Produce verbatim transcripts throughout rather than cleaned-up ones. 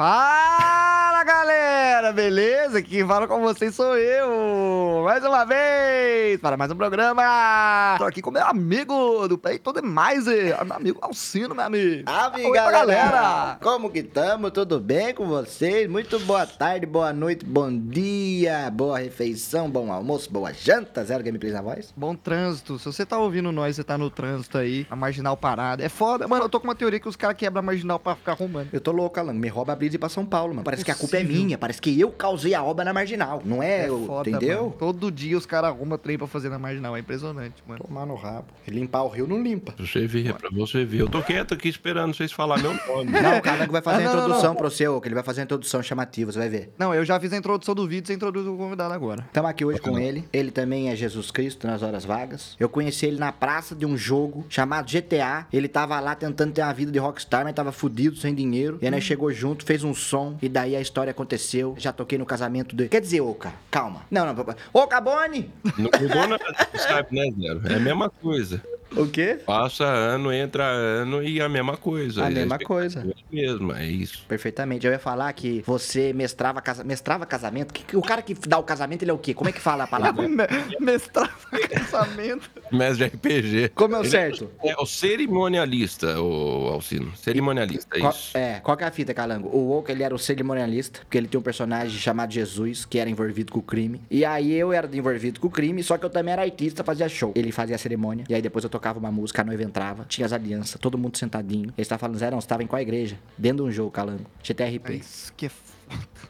Fala, galera! Beleza? Quem fala com vocês sou eu! Mais uma vez! Para mais um programa! Tô aqui com meu amigo do Peito Demais! Meu amigo Alcino, meu amigo! Ave, oi, galera. galera! Como que tamo? Tudo bem com vocês? Muito boa tarde, boa noite, bom dia, boa refeição, bom almoço, boa janta! Zero gameplay na voz? Bom trânsito! Se você tá ouvindo nós, você tá no trânsito aí, a marginal parada. É foda! Mano, eu tô com uma teoria que os caras quebram a marginal pra ficar arrumando. Eu tô louco, Alan. Me rouba a brisa pra São Paulo, mano. Parece que a culpa é minha. Parece que eu causei a obra na marginal. Não é, é eu, foda, entendeu? Mano. Todo dia os caras arrumam trem pra fazer na marginal. É impressionante, mano. Tomar no rabo. E limpar o rio não limpa. Você vê, é pra você ver. Eu tô quieto aqui esperando vocês falarem meu nome. Não, o Calango vai fazer ah, não, a introdução não, não. pro seu, que ele vai fazer a introdução chamativa, você vai ver. Não, eu já fiz a introdução do vídeo, você introduz o convidado agora. Tamo aqui hoje com ele. Ele também é Jesus Cristo nas horas vagas. Eu conheci ele na praça de um jogo chamado G T A. Ele tava lá tentando ter uma vida de rockstar, mas tava fudido, sem dinheiro. E aí nós chegou junto, fez um som, e daí a história aconteceu. Já toquei no casamento dele. Quer dizer, Oka, calma. Não, não, papai. Olkabone! Não mudou nada do Skype, né, Zero? É a mesma coisa. O quê? Passa ano, entra ano e a mesma coisa. A mesma coisa. Mesmo, é isso. Perfeitamente. Eu ia falar que você mestrava, casa... mestrava casamento. Que... O cara que dá o casamento, ele é o quê? Como é que fala a palavra? Mestrava casamento. Mestre R P G. Como é o ele certo? É... é o cerimonialista, o Alcino. Cerimonialista, é qual... isso. É, qual que é a fita, Calango? O Oka, ele era o cerimonialista, porque ele tinha um personagem chamado Jesus, que era envolvido com o crime. E aí eu era envolvido com o crime, só que eu também era artista, fazia show. Ele fazia a cerimônia, e aí depois eu tocava uma música, a noiva entrava, tinha as alianças, todo mundo sentadinho. Ele estava falando, Zé, não, você estava em qual igreja? Dentro de um jogo, Calango. G T R P. É isso que é foda.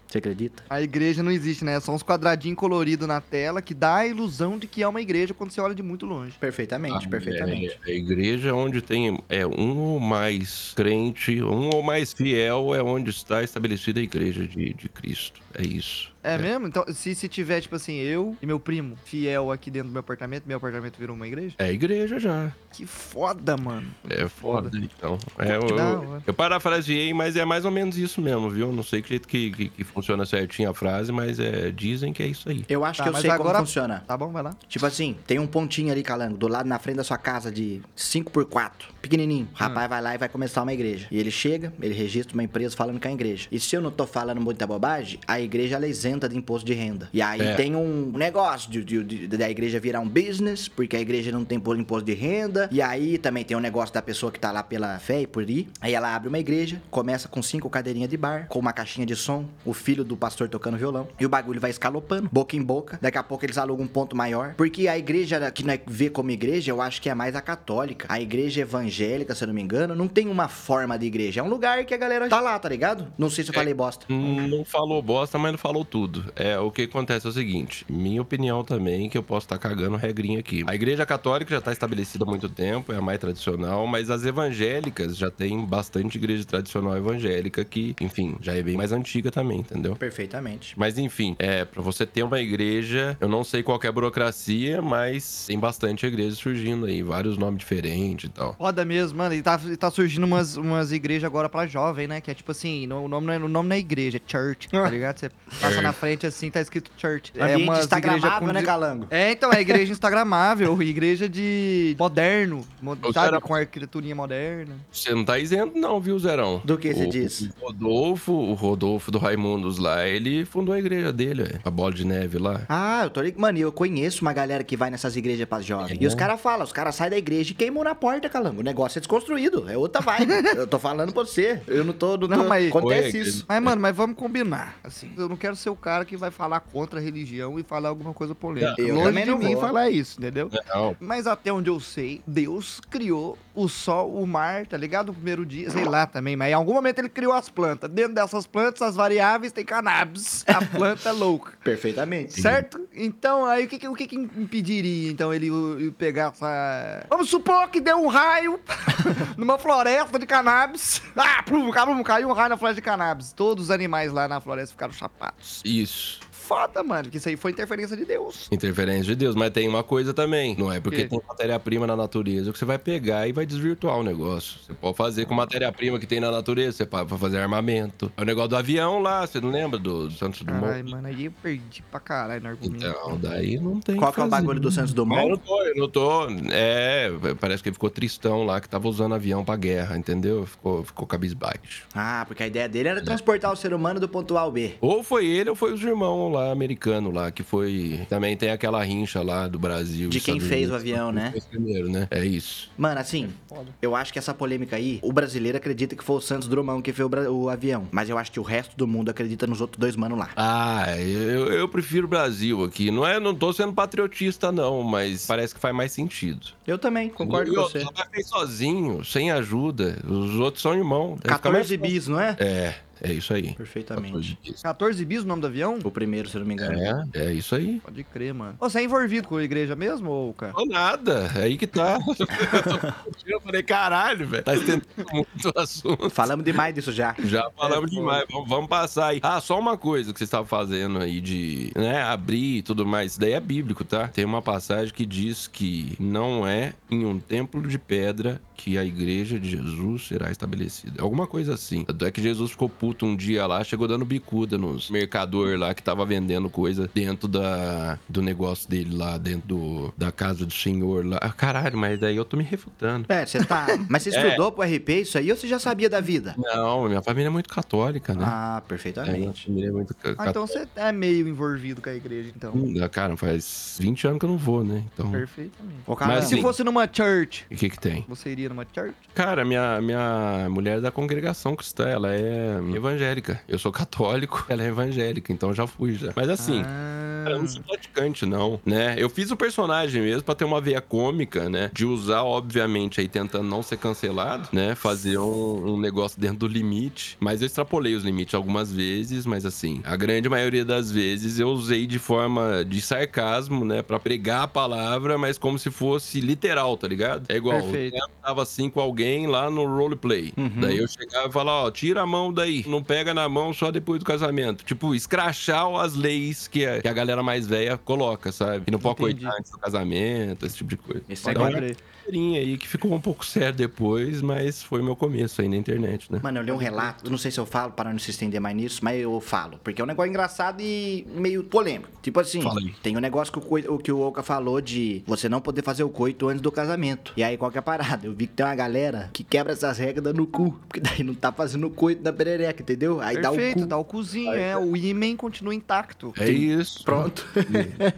Você acredita? A igreja não existe, né? São uns quadradinhos coloridos na tela que dá a ilusão de que é uma igreja quando você olha de muito longe. Perfeitamente, ah, perfeitamente. É, é, a igreja onde tem é, um ou mais crente, um ou mais fiel é onde está estabelecida a igreja de, de Cristo. É isso. É, é mesmo? Então, se, se tiver, tipo assim, eu e meu primo fiel aqui dentro do meu apartamento, meu apartamento virou uma igreja? É igreja já. Que foda, mano. É foda, foda. Então. É, eu, eu, eu parafraseei, mas é mais ou menos isso mesmo, viu? Não sei que jeito que, que, que funciona certinho a frase, mas é, dizem que é isso aí. Eu acho tá, que eu sei agora como funciona. Tá bom, vai lá. Tipo assim, tem um pontinho ali, Calango, do lado na frente da sua casa de cinco por quatro, pequenininho. O rapaz hum. vai lá e vai começar uma igreja. E ele chega, ele registra uma empresa falando que é a igreja. E se eu não tô falando muita bobagem, a A igreja ela é isenta de imposto de renda. E aí é. tem um negócio de, de, de, da igreja virar um business, porque a igreja não tem imposto de renda. E aí também tem um negócio da pessoa que tá lá pela fé e por aí. Aí ela abre uma igreja, começa com cinco cadeirinhas de bar, com uma caixinha de som, o filho do pastor tocando violão. E o bagulho vai escalopando, boca em boca. Daqui a pouco eles alugam um ponto maior. Porque a igreja que nós vê como igreja, eu acho que é mais a católica. A igreja evangélica, se eu não me engano, não tem uma forma de igreja. É um lugar que a galera tá lá, tá ligado? Não sei se eu falei bosta. Não falou bosta. Mas não falou tudo. É, o que acontece é o seguinte, minha opinião também, que eu posso estar tá cagando regrinha aqui. A igreja católica já está estabelecida há muito tempo, é a mais tradicional, mas as evangélicas já tem bastante igreja tradicional evangélica que, enfim, já é bem mais antiga também, entendeu? Perfeitamente. Mas, enfim, é, pra você ter uma igreja, eu não sei qual que é a burocracia, mas tem bastante igreja surgindo aí, vários nomes diferentes e tal. Foda mesmo, mano, e tá, tá surgindo umas, umas igrejas agora pra jovem, né, que é tipo assim, o nome não é, o nome não é igreja, é church, tá ligado? Você passa na frente assim, tá escrito church. É uma instagramável, com... né, Calango? É, então, é igreja instagramável, igreja de moderno, moderno sabe, Zero. Com arquiteturinha moderna. Você não tá isento não, viu, Zerão? Do que você disse? O Rodolfo, o Rodolfo do Raimundos lá, ele fundou a igreja dele, é, a Bola de Neve lá. Ah, eu tô ligado. Mano, eu conheço uma galera que vai nessas igrejas pras jovens. É, e os caras falam, os caras saem da igreja e queimam na porta, Calango. O negócio é desconstruído, é outra vibe. Eu tô falando pra você, eu não tô... Não, não tô... mas... Acontece Oi, isso. Mas, mano, mas vamos combinar, assim. Eu não quero ser o cara que vai falar contra a religião e falar alguma coisa polêmica. Eu longe de mim vou. falar isso, entendeu? Não. Mas até onde eu sei, Deus criou o sol, o mar, tá ligado? O primeiro dia, sei lá também, mas em algum momento ele criou as plantas. Dentro dessas plantas, as variáveis tem cannabis. A planta é louca. Perfeitamente. Certo? Então, aí o que, o que impediria, então, ele, ele pegar essa... Vamos supor que deu um raio numa floresta de cannabis. Ah, plum, plum, caiu um raio na floresta de cannabis. Todos os animais lá na floresta ficaram chapados. Isso. foda, mano, porque isso aí foi interferência de Deus. Interferência de Deus, mas tem uma coisa também. Não é porque tem matéria-prima na natureza que você vai pegar e vai desvirtuar o negócio. Você pode fazer com matéria-prima que tem na natureza, você pode fazer armamento. É o negócio do avião lá, você não lembra do, do Santos Dumont? Ai, mano, aí eu perdi pra caralho no argumento. Então, daí não tem. Qual que é o bagulho do Santos Dumont? Eu não tô, eu não tô. É, parece que ele ficou tristão lá, que tava usando avião pra guerra, entendeu? Ficou, ficou cabisbaixo. Ah, porque a ideia dele era transportar o ser humano do ponto A ao B. Ou foi ele ou foi os irmãos lá, americanos lá, que foi... Também tem aquela rincha lá do Brasil. De quem fez o avião, né? Primeiro, né? É isso. Mano, assim, eu acho que essa polêmica aí, o brasileiro acredita que foi o Santos Dumont que fez o, o avião. Mas eu acho que o resto do mundo acredita nos outros dois manos lá. Ah, eu, eu prefiro o Brasil aqui. Não é, não tô sendo patriotista, não, mas parece que faz mais sentido. Eu também, concordo eu, com você. Eu sozinho, sem ajuda. Os outros são irmãos. catorze bis, não é? É. É isso aí. Perfeitamente. catorze bis o nome do avião? O primeiro, se não me engano. É, é isso aí. Pode crer, mano. Você é envolvido com a igreja mesmo, ou, cara? Não, nada. É aí que tá. Eu falei, caralho, velho. Tá estendendo muito o assunto. Falamos demais disso já. Já falamos é, demais. Vamos, vamos passar aí. Ah, só uma coisa que vocês estavam fazendo aí de, né, abrir e tudo mais. Isso daí é bíblico, tá? Tem uma passagem que diz que não é em um templo de pedra que a igreja de Jesus será estabelecida. Alguma coisa assim. Tanto é que Jesus ficou puro um dia lá, chegou dando bicuda nos mercador lá, que tava vendendo coisa dentro da, do negócio dele lá, dentro do, da casa do senhor lá. Ah, caralho, mas daí eu tô me refutando. É, você tá... Mas você estudou é. pro R P isso aí ou você já sabia da vida? Não, minha família é muito católica, né? Ah, perfeitamente. É, minha família é muito católica. Ah, então você é meio envolvido com a igreja, então. Hum, cara, faz vinte anos que eu não vou, né? Então... Perfeitamente. Ô, cara, mas se fosse numa church? O que que tem? Você iria numa church? Cara, minha, minha mulher é da congregação cristã, ela é... evangélica. Eu sou católico, ela é evangélica, então já fui já. Mas assim, ah. eu não sou praticante, não, né? Eu fiz o personagem mesmo pra ter uma veia cômica, né? De usar, obviamente, aí tentando não ser cancelado, né? Fazer um, um negócio dentro do limite. Mas eu extrapolei os limites algumas vezes, mas assim, a grande maioria das vezes eu usei de forma de sarcasmo, né? Pra pregar a palavra, mas como se fosse literal, tá ligado? É igual, Perfeito. eu tava assim com alguém lá no roleplay. Uhum. Daí eu chegava e falava, ó, tira a mão daí. Não pega na mão só depois do casamento. Tipo, escrachar as leis que a, que a galera mais velha coloca, sabe? E não pode coitar antes do casamento, esse tipo de coisa. Esse é grande. Aí que ficou um pouco sério depois, mas foi meu começo aí na internet, né? Mano, eu li um relato, não sei se eu falo para não se estender mais nisso, mas eu falo, porque é um negócio engraçado e meio polêmico. Tipo assim, tem um negócio que o, coito, que o Oka falou de você não poder fazer o coito antes do casamento. E aí, qual que é a parada? Eu vi que tem uma galera que quebra essas regras dando o cu, porque daí não tá fazendo o coito da perereca, entendeu? Aí Perfeito, dá o cu. dá o cuzinho, aí, é, o ímen continua intacto. É isso. Pronto.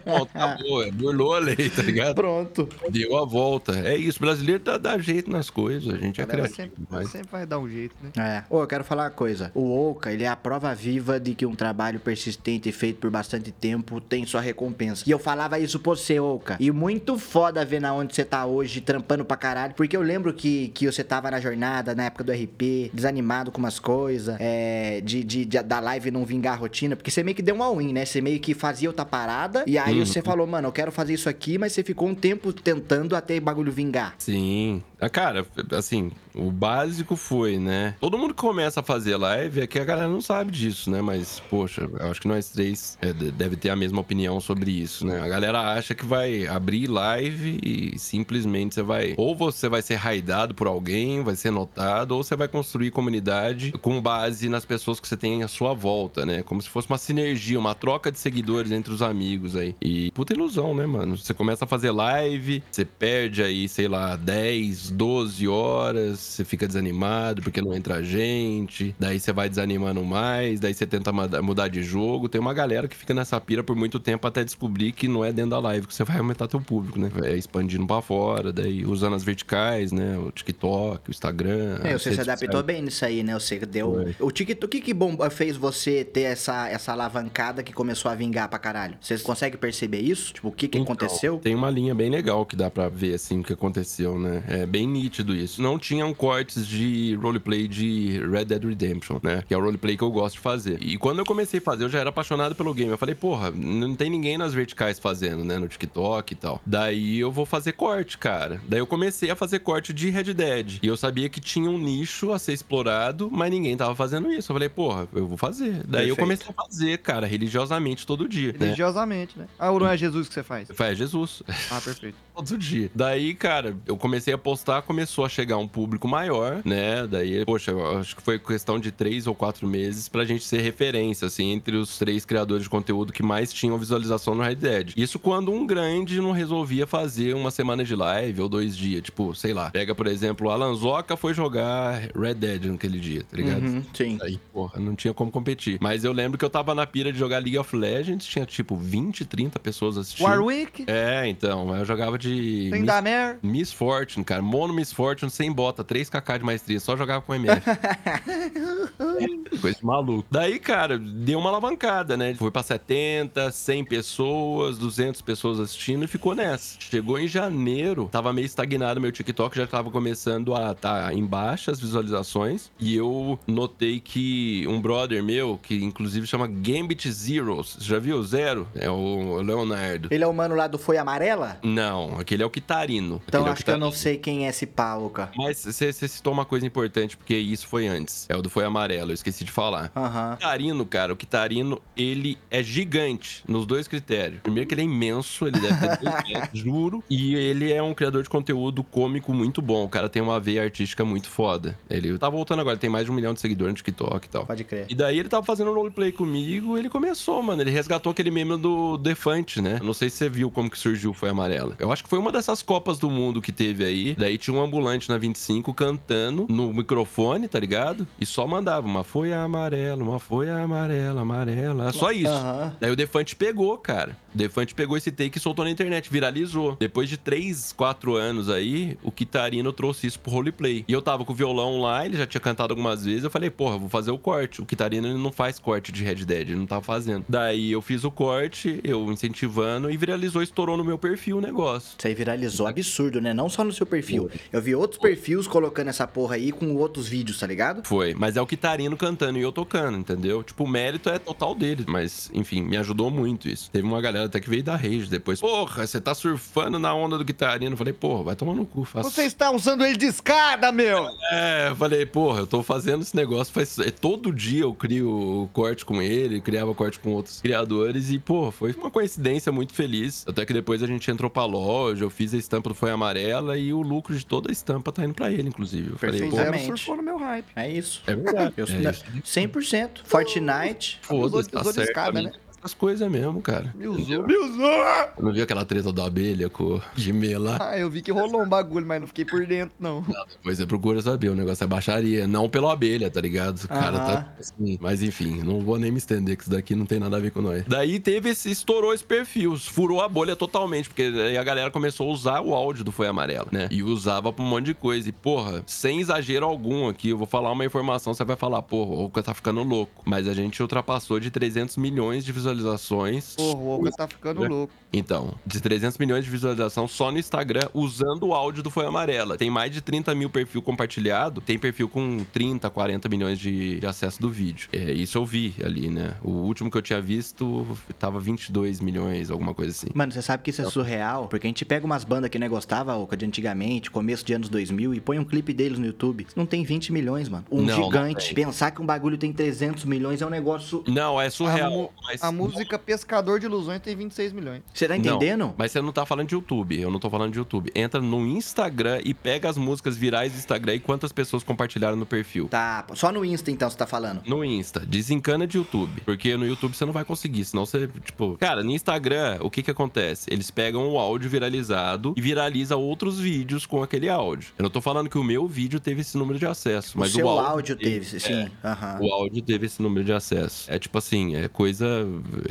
Pronto, acabou, burlou a lei, tá ligado? Pronto. Deu a volta, é isso. Isso, brasileiro dá, dá jeito nas coisas, a gente é criativo. Sempre, mas... sempre vai dar um jeito, né? É. Ô, eu quero falar uma coisa. O Oka, ele é a prova viva de que um trabalho persistente e feito por bastante tempo tem sua recompensa. E eu falava isso pra você, Oka. E muito foda ver na onde você tá hoje, trampando pra caralho. Porque eu lembro que, que você tava na jornada, na época do R P, desanimado com umas coisas, é, de, de, de da live não vingar a rotina. Porque você meio que deu um all-in, né? Você meio que fazia outra parada. E aí hum. você falou, mano, eu quero fazer isso aqui, mas você ficou um tempo tentando até bagulho vingar. Sim. Cara, assim, o básico foi, né? Todo mundo que começa a fazer live é que a galera não sabe disso, né? Mas, poxa, eu acho que nós três é, deve ter a mesma opinião sobre isso, né? A galera acha que vai abrir live e simplesmente você vai... Ou você vai ser raidado por alguém, vai ser notado, ou você vai construir comunidade com base nas pessoas que você tem à sua volta, né? Como se fosse uma sinergia, uma troca de seguidores entre os amigos aí. E puta ilusão, né, mano? Você começa a fazer live, você perde aí, sei lá, dez, doze horas, você fica desanimado porque não entra gente, daí você vai desanimando mais, daí você tenta mudar de jogo. Tem uma galera que fica nessa pira por muito tempo até descobrir que não é dentro da live que você vai aumentar teu público, né? Vai expandindo pra fora, daí usando as verticais, né? O TikTok, o Instagram... É, você se adaptou bem nisso aí, né? Você deu... O TikTok, o que que bom, fez você ter essa, essa alavancada que começou a vingar pra caralho? Você consegue perceber isso? Tipo, o que que então, aconteceu? Tem uma linha bem legal que dá pra ver, assim, o que aconteceu, né? É bem bem nítido isso. Não tinham cortes de roleplay de Red Dead Redemption, né? Que é o roleplay que eu gosto de fazer. E quando eu comecei a fazer, eu já era apaixonado pelo game. Eu falei, porra, não tem ninguém nas verticais fazendo, né? No TikTok e tal. Daí eu vou fazer corte, cara. Daí eu comecei a fazer corte de Red Dead. E eu sabia que tinha um nicho a ser explorado, mas ninguém tava fazendo isso. Eu falei, porra, eu vou fazer. Daí Perfeito. Eu comecei a fazer, cara, religiosamente todo dia. Religiosamente, né? né? Ah, não é Jesus que você faz? É Jesus. Ah, perfeito. Todo dia. Daí, cara, eu comecei a postar, começou a chegar um público maior, né? Daí, poxa, eu acho que foi questão de três ou quatro meses pra gente ser referência, assim, entre os três criadores de conteúdo que mais tinham visualização no Red Dead. Isso quando um grande não resolvia fazer uma semana de live ou dois dias, tipo, sei lá. Pega, por exemplo, o Alan Zoka foi jogar Red Dead naquele dia, tá ligado? Uhum, sim. Aí, porra, não tinha como competir. Mas eu lembro que eu tava na pira de jogar League of Legends, tinha, tipo, vinte, trinta pessoas assistindo. Warwick? É, então, eu jogava de... Vindamere? Miss Fortune, cara. Mono Miss Fortune, sem bota, três k de maestria, só jogava com M F. É, coisa de maluco. Daí, cara, deu uma alavancada, né? Foi pra setenta, cem pessoas, duzentas pessoas assistindo e ficou nessa. Chegou em janeiro, tava meio estagnado meu TikTok, já tava começando a tá em baixa as visualizações. E eu notei que um brother meu, que inclusive chama Gambit Zero, você já viu? Zero? É o Leonardo. Ele é o mano lá do Foi Amarela? Não, aquele é o Quitarino. Então acho é que eu não sei quem é esse pau, cara. Mas você citou uma coisa importante, porque isso foi antes. É o do Foi Amarelo, eu esqueci de falar. Uhum. O Quitarino, cara, o Quitarino, ele é gigante nos dois critérios. Primeiro que ele é imenso, ele deve ter dois metros, juro. E ele é um criador de conteúdo cômico muito bom. O cara tem uma veia artística muito foda. Ele tá voltando agora, ele tem mais de um milhão de seguidores no TikTok e tal. Pode crer. E daí ele tava fazendo um roleplay comigo, ele começou, mano. Ele resgatou aquele meme do Defante, né? Eu não sei se você viu como que surgiu o Foi Amarela. Eu acho que foi uma dessas Copas do Mundo que teve aí. Daí tinha um ambulante na vinte e cinco cantando no microfone, tá ligado? E só mandava uma folha amarela, uma folha amarela, amarela. Só isso. Uhum. Daí o Defante pegou, cara. O Defante pegou esse take e soltou na internet, viralizou. Depois de três, quatro anos aí, o Quitarino trouxe isso pro roleplay. E eu tava com o violão lá, ele já tinha cantado algumas vezes. Eu falei, porra, vou fazer o corte. O Quitarino, ele não faz corte de Red Dead, ele não tava fazendo. Daí eu fiz o corte, eu incentivando e viralizou, estourou no meu perfil o negócio. Isso aí viralizou, absurdo, né? Não só no seu perfil. Eu vi outros perfis colocando essa porra aí com outros vídeos, tá ligado? Foi, mas é o Quitarino cantando e eu tocando, entendeu? Tipo, o mérito é total dele, mas, enfim, me ajudou muito isso. Teve uma galera até que veio da Rage depois. Porra, você tá surfando na onda do Quitarino. Falei, porra, vai tomar no cu, faço. Você está usando ele de escada, meu! É, eu falei, porra, eu tô fazendo esse negócio, faz... todo dia eu crio corte com ele, criava corte com outros criadores e, porra, foi uma coincidência muito feliz. Até que depois a gente entrou pra loja, eu fiz a estampa do Foi Amarela e o lucro de toda a estampa tá indo pra ele, inclusive. Eu falei, pô, surfou no meu hype. É isso. É verdade. Eu, é cem por cento. Isso. Fortnite. Foda-se, tá certo. Escada, né? As coisas mesmo, cara. Me usou. Me usou! Eu não vi aquela treta da abelha com o gemela. Ah, eu vi que rolou um bagulho, mas não fiquei por dentro, não. não depois você procura saber, o negócio é baixaria. Não pela abelha, tá ligado? O cara uh-huh. tá assim. Mas enfim, não vou nem me estender, que isso daqui não tem nada a ver com nós. Daí teve esse, estourou esse perfil, furou a bolha totalmente, porque aí a galera começou a usar o áudio do Foi Amarela, né? E usava pra um monte de coisa. E, porra, sem exagero algum aqui, eu vou falar uma informação, você vai falar, porra, o Oka tá ficando louco. Mas a gente ultrapassou de trezentos milhões de visualizações. visualizações. Porra, o Oka tá ficando louco. Então, de trezentos milhões de visualização só no Instagram, usando o áudio do Foi Amarela. Tem mais de trinta mil perfil compartilhado, tem perfil com trinta, quarenta milhões de, de acesso do vídeo. É, isso eu vi ali, né? O último que eu tinha visto tava vinte e dois milhões, alguma coisa assim. Mano, você sabe que isso é surreal? Porque a gente pega umas bandas que não gostava, Oka, de antigamente, começo de anos dois mil, e põe um clipe deles no YouTube. Não tem vinte milhões, mano. Um não, gigante. Não pensar que um bagulho tem trezentos milhões é um negócio... Não, é surreal, a mas... A música Pescador de Ilusões tem vinte e seis milhões. Você tá entendendo? Não, mas você não tá falando de YouTube. Eu não tô falando de YouTube. Entra no Instagram e pega as músicas virais do Instagram e quantas pessoas compartilharam no perfil. Tá, só no Insta então você tá falando? No Insta. Desencana de YouTube. Porque no YouTube você não vai conseguir, senão você, tipo... Cara, no Instagram, o que que acontece? Eles pegam o áudio viralizado e viraliza outros vídeos com aquele áudio. Eu não tô falando que o meu vídeo teve esse número de acesso, mas o, seu o áudio... áudio teve, teve sim. É, uhum. O áudio teve esse número de acesso. É tipo assim, é coisa...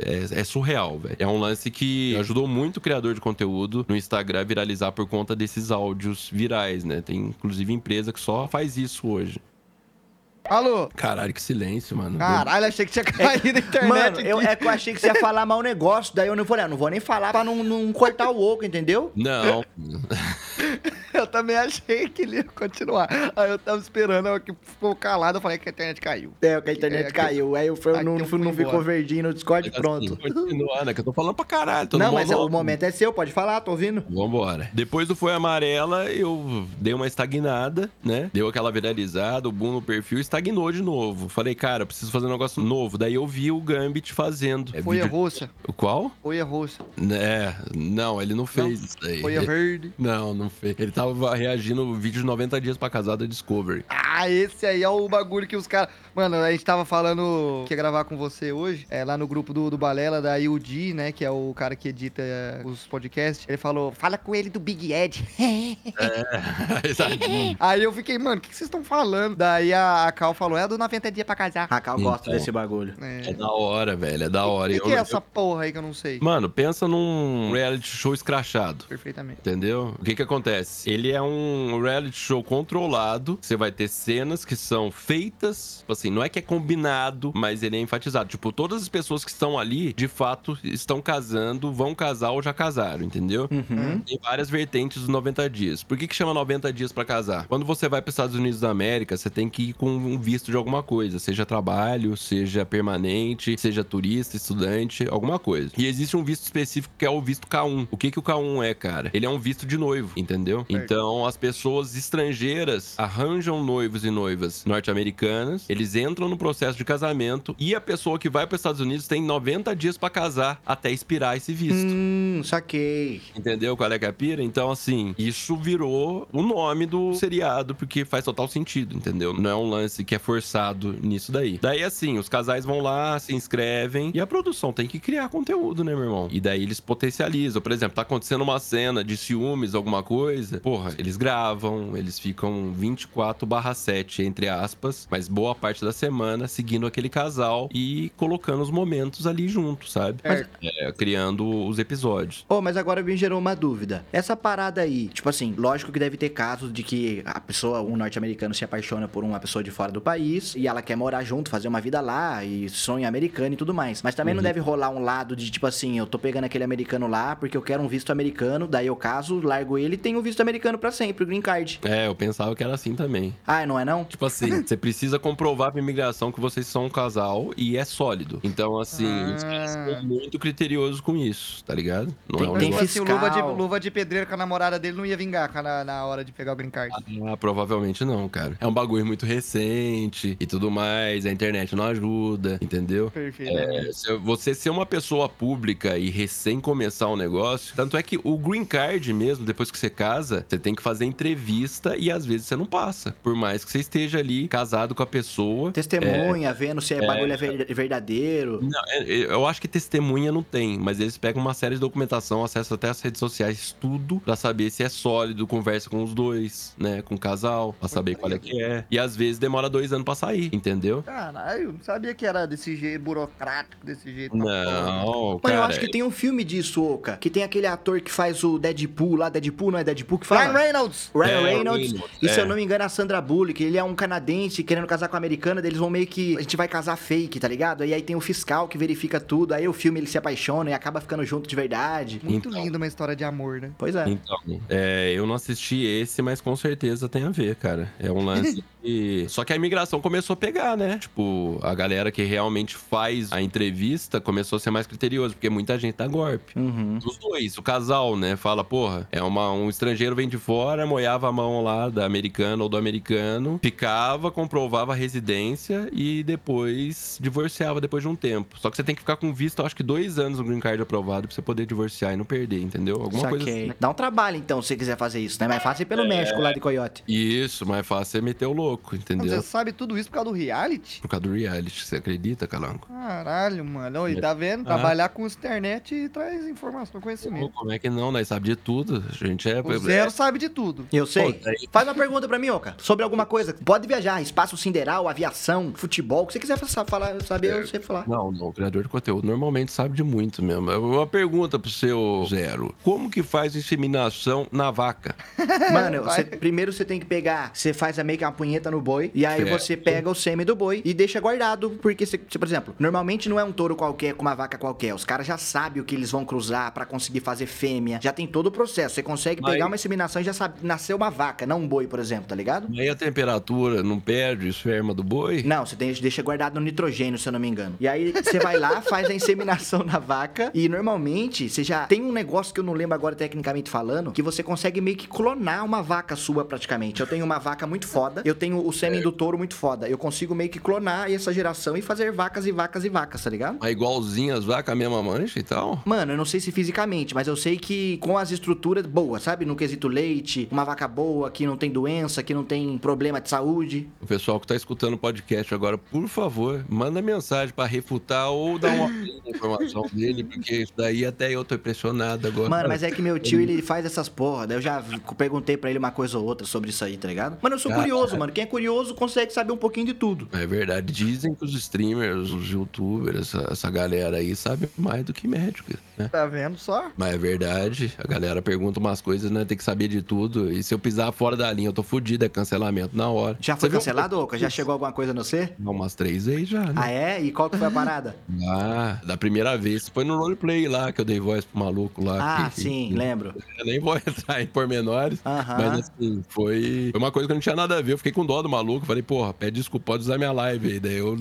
É, é surreal, velho. É um lance que ajudou muito o criador de conteúdo no Instagram a viralizar por conta desses áudios virais, né? Tem, inclusive, empresa que só faz isso hoje. Alô? Caralho, que silêncio, mano. Caralho, achei que tinha caído é, na internet. Mano, eu, é que eu achei que você ia falar mal negócio, daí eu não falei, ah, não vou nem falar pra não, não cortar o Oka, entendeu? Não. Eu também achei que ele ia continuar. Aí eu tava esperando, eu ficou calado, eu falei que a internet caiu. É, que a internet é, caiu. Aí eu fui, não, não ficou embora. Verdinho no Discord, é, pronto. Continuar, né? Que eu tô falando pra caralho. Tô não, mas é, o momento é seu, pode falar, tô ouvindo. Vambora. Depois do Foi Amarela, eu dei uma estagnada, né? Deu aquela viralizada, o boom no perfil, estagnou de novo. Falei, cara, preciso fazer um negócio novo. Daí eu vi o Gambit fazendo. É, foi vídeo... a russa. O qual? Foi a russa. É, não, ele não fez não. Isso daí. Foi a verde. Não, não fez. Ele tava reagindo no vídeo de noventa dias pra casar da Discovery. Ah, esse aí é o bagulho que os caras... Mano, a gente tava falando que ia gravar com você hoje, é, lá no grupo do, do Balela, da I U D, né, que é o cara que edita os podcasts. Ele falou, fala com ele do Big Ed. É, exatamente. Aí eu fiquei, mano, o que, que vocês estão falando? Daí a, a Cal falou, é do noventa dias pra casar. A Cal gosta então, desse bagulho. É. é da hora, velho, é da hora. O que, que eu, é essa eu... porra aí que eu não sei? Mano, pensa num reality show escrachado. Perfeitamente. Entendeu? O que que acontece? Ele é um reality show controlado, você vai ter cenas que são feitas... Assim, não é que é combinado, mas ele é enfatizado. Tipo, todas as pessoas que estão ali, de fato, estão casando, vão casar ou já casaram, entendeu? Uhum. Tem várias vertentes dos noventa dias. Por que que chama noventa dias pra casar? Quando você vai pros Estados Unidos da América, você tem que ir com um visto de alguma coisa. Seja trabalho, seja permanente, seja turista, estudante, alguma coisa. E existe um visto específico que é o visto K um. O que que o K um é, cara? Ele é um visto de noivo, entendeu? Certo. Então, as pessoas estrangeiras arranjam noivos e noivas norte-americanas. Eles entram no processo de casamento e a pessoa que vai para os Estados Unidos tem noventa dias para casar até expirar esse visto. Hum, saquei. Entendeu qual é que é a pira? Então, assim, isso virou o nome do seriado, porque faz total sentido, entendeu? Não é um lance que é forçado nisso daí. Daí, assim, os casais vão lá, se inscrevem e a produção tem que criar conteúdo, né, meu irmão? E daí eles potencializam. Por exemplo, tá acontecendo uma cena de ciúmes, alguma coisa, porra, eles gravam, eles ficam vinte e quatro barra sete, entre aspas, mas boa parte da semana, seguindo aquele casal e colocando os momentos ali junto, sabe? Mas, é, criando os episódios. Ô, oh, mas agora me gerou uma dúvida. Essa parada aí, tipo assim, lógico que deve ter casos de que a pessoa, um norte-americano se apaixona por uma pessoa de fora do país e ela quer morar junto, fazer uma vida lá e sonho americano e tudo mais. Mas também uhum. não deve rolar um lado de, tipo assim, eu tô pegando aquele americano lá porque eu quero um visto americano, daí eu caso, largo ele e tenho um visto americano pra sempre, o green card. É, eu pensava que era assim também. Ah, não é não? Tipo assim, você precisa comprovar para imigração que vocês são um casal e é sólido. Então, assim, ah. é muito criterioso com isso, tá ligado? Não tem, é um tem negócio. Assim, o luva de, luva de pedreiro com a namorada dele não ia vingar na, na hora de pegar o green card. Ah, provavelmente não, cara. É um bagulho muito recente e tudo mais, a internet não ajuda, entendeu? Perfeito. É, você ser uma pessoa pública e recém começar um negócio, tanto é que o green card mesmo, depois que você casa, você tem que fazer entrevista e às vezes você não passa. Por mais que você esteja ali casado com a pessoa, testemunha, é, vendo se é, bagulho é verdadeiro. Não, eu acho que testemunha não tem, mas eles pegam uma série de documentação, acessam até as redes sociais, tudo, pra saber se é sólido, conversa com os dois, né, com o casal, pra saber qual é que é. E às vezes demora dois anos pra sair, entendeu? Caralho, não sabia que era desse jeito burocrático, desse jeito. Não, cara. Mas eu acho que tem um filme disso, Oka, que tem aquele ator que faz o Deadpool lá, Deadpool, não é Deadpool que fala? Ryan Reynolds! Ryan é, Reynolds, Reynolds, e se é. eu não me engano a Sandra Bullock, ele é um canadense querendo casar com a americana. Eles vão meio que... A gente vai casar fake, tá ligado? E aí tem o fiscal que verifica tudo. Aí o filme, ele se apaixona e acaba ficando junto de verdade. Muito então, lindo uma história de amor, né? Pois é. Então, é, eu não assisti esse, mas com certeza tem a ver, cara. É um lance que... Só que a imigração começou a pegar, né? Tipo, a galera que realmente faz a entrevista começou a ser mais criteriosa, porque muita gente dá golpe. Uhum. Os dois, o casal, né? Fala, porra, é uma, um estrangeiro vem de fora, moiava a mão lá da americana ou do americano, ficava, comprovava a residência e depois divorciava depois de um tempo. Só que você tem que ficar com visto, acho que dois anos no green card aprovado pra você poder divorciar e não perder, entendeu? Alguma Saquei. coisa assim. Dá um trabalho, então, se você quiser fazer isso, né? Mais fácil é pelo é... México, lá de Coyote. Isso, mais fácil é meter o louco, entendeu? Mas você sabe tudo isso por causa do reality? Por causa do reality, você acredita, Calango? Caralho, mano. E tá vendo? Trabalhar ah. com internet traz informação, conhecimento. Pô, como é que não? Nós sabemos de tudo. A gente é... O Zero é... sabe de tudo. Eu sei. Pô, daí... Faz uma pergunta pra mim, Oka, sobre alguma mesma coisa. Pode viajar, espaço sideral, aviação, futebol, o que você quiser falar, saber, eu sei falar. Não, não, o criador de conteúdo normalmente sabe de muito mesmo. Uma pergunta pro seu Zero. Como que faz inseminação na vaca? Mano, cê, primeiro você tem que pegar, você faz a meio que uma punheta no boi, e aí certo. Você pega o sêmen do boi e deixa guardado, porque, cê, cê, por exemplo, normalmente não é um touro qualquer com uma vaca qualquer, os caras já sabem o que eles vão cruzar pra conseguir fazer fêmea, já tem todo o processo, você consegue pegar aí uma inseminação e já sabe, nasceu uma vaca, não um boi, por exemplo, tá ligado? E aí a temperatura não perde o esperma do boi? Não, você tem, deixa guardado no nitrogênio, se eu não me engano. E aí você vai lá, faz a inseminação na vaca e normalmente você já tem um negócio que eu não lembro agora tecnicamente falando, que você consegue meio que clonar uma vaca sua praticamente. Eu tenho uma vaca muito foda, eu tenho o sêmen do touro muito foda, eu consigo meio que clonar essa geração e fazer vacas e vacas e vacas, tá ligado? É igualzinho as vacas, a mesma mancha e tal? Mano, eu não sei se fisicamente, mas eu sei que com as estruturas boas, sabe? No quesito leite, uma vaca boa, que não tem doença, que não tem problema de saúde. O pessoal que tá escutando o podcast agora, por favor, manda mensagem pra refutar ou dar uma informação dele, porque isso daí até eu tô impressionado agora. Mano, mas é que meu tio, ele faz essas porra, daí eu já perguntei pra ele uma coisa ou outra sobre isso aí, tá ligado? Mano, eu sou curioso, ah, mano, quem é curioso consegue saber um pouquinho de tudo. É verdade, dizem que os streamers, os youtubers, essa, essa galera aí sabe mais do que médicos, né? Tá vendo só? Mas é verdade, a galera pergunta umas coisas, né, tem que saber de tudo, e se eu pisar fora da linha, eu tô fudido, é cancelamento na hora. Já foi você cancelado, Oca? Já chegou alguma coisa no C? Não, umas três aí já, né? Ah, é? E qual que foi a parada? Ah, da primeira vez, foi no roleplay lá, que eu dei voz pro maluco lá. Ah, que, sim, que, lembro. Eu nem vou entrar em pormenores, uh-huh. mas assim, foi, foi uma coisa que não tinha nada a ver, eu fiquei com dó do maluco, falei, porra, pede desculpa, pode usar minha live aí, daí eu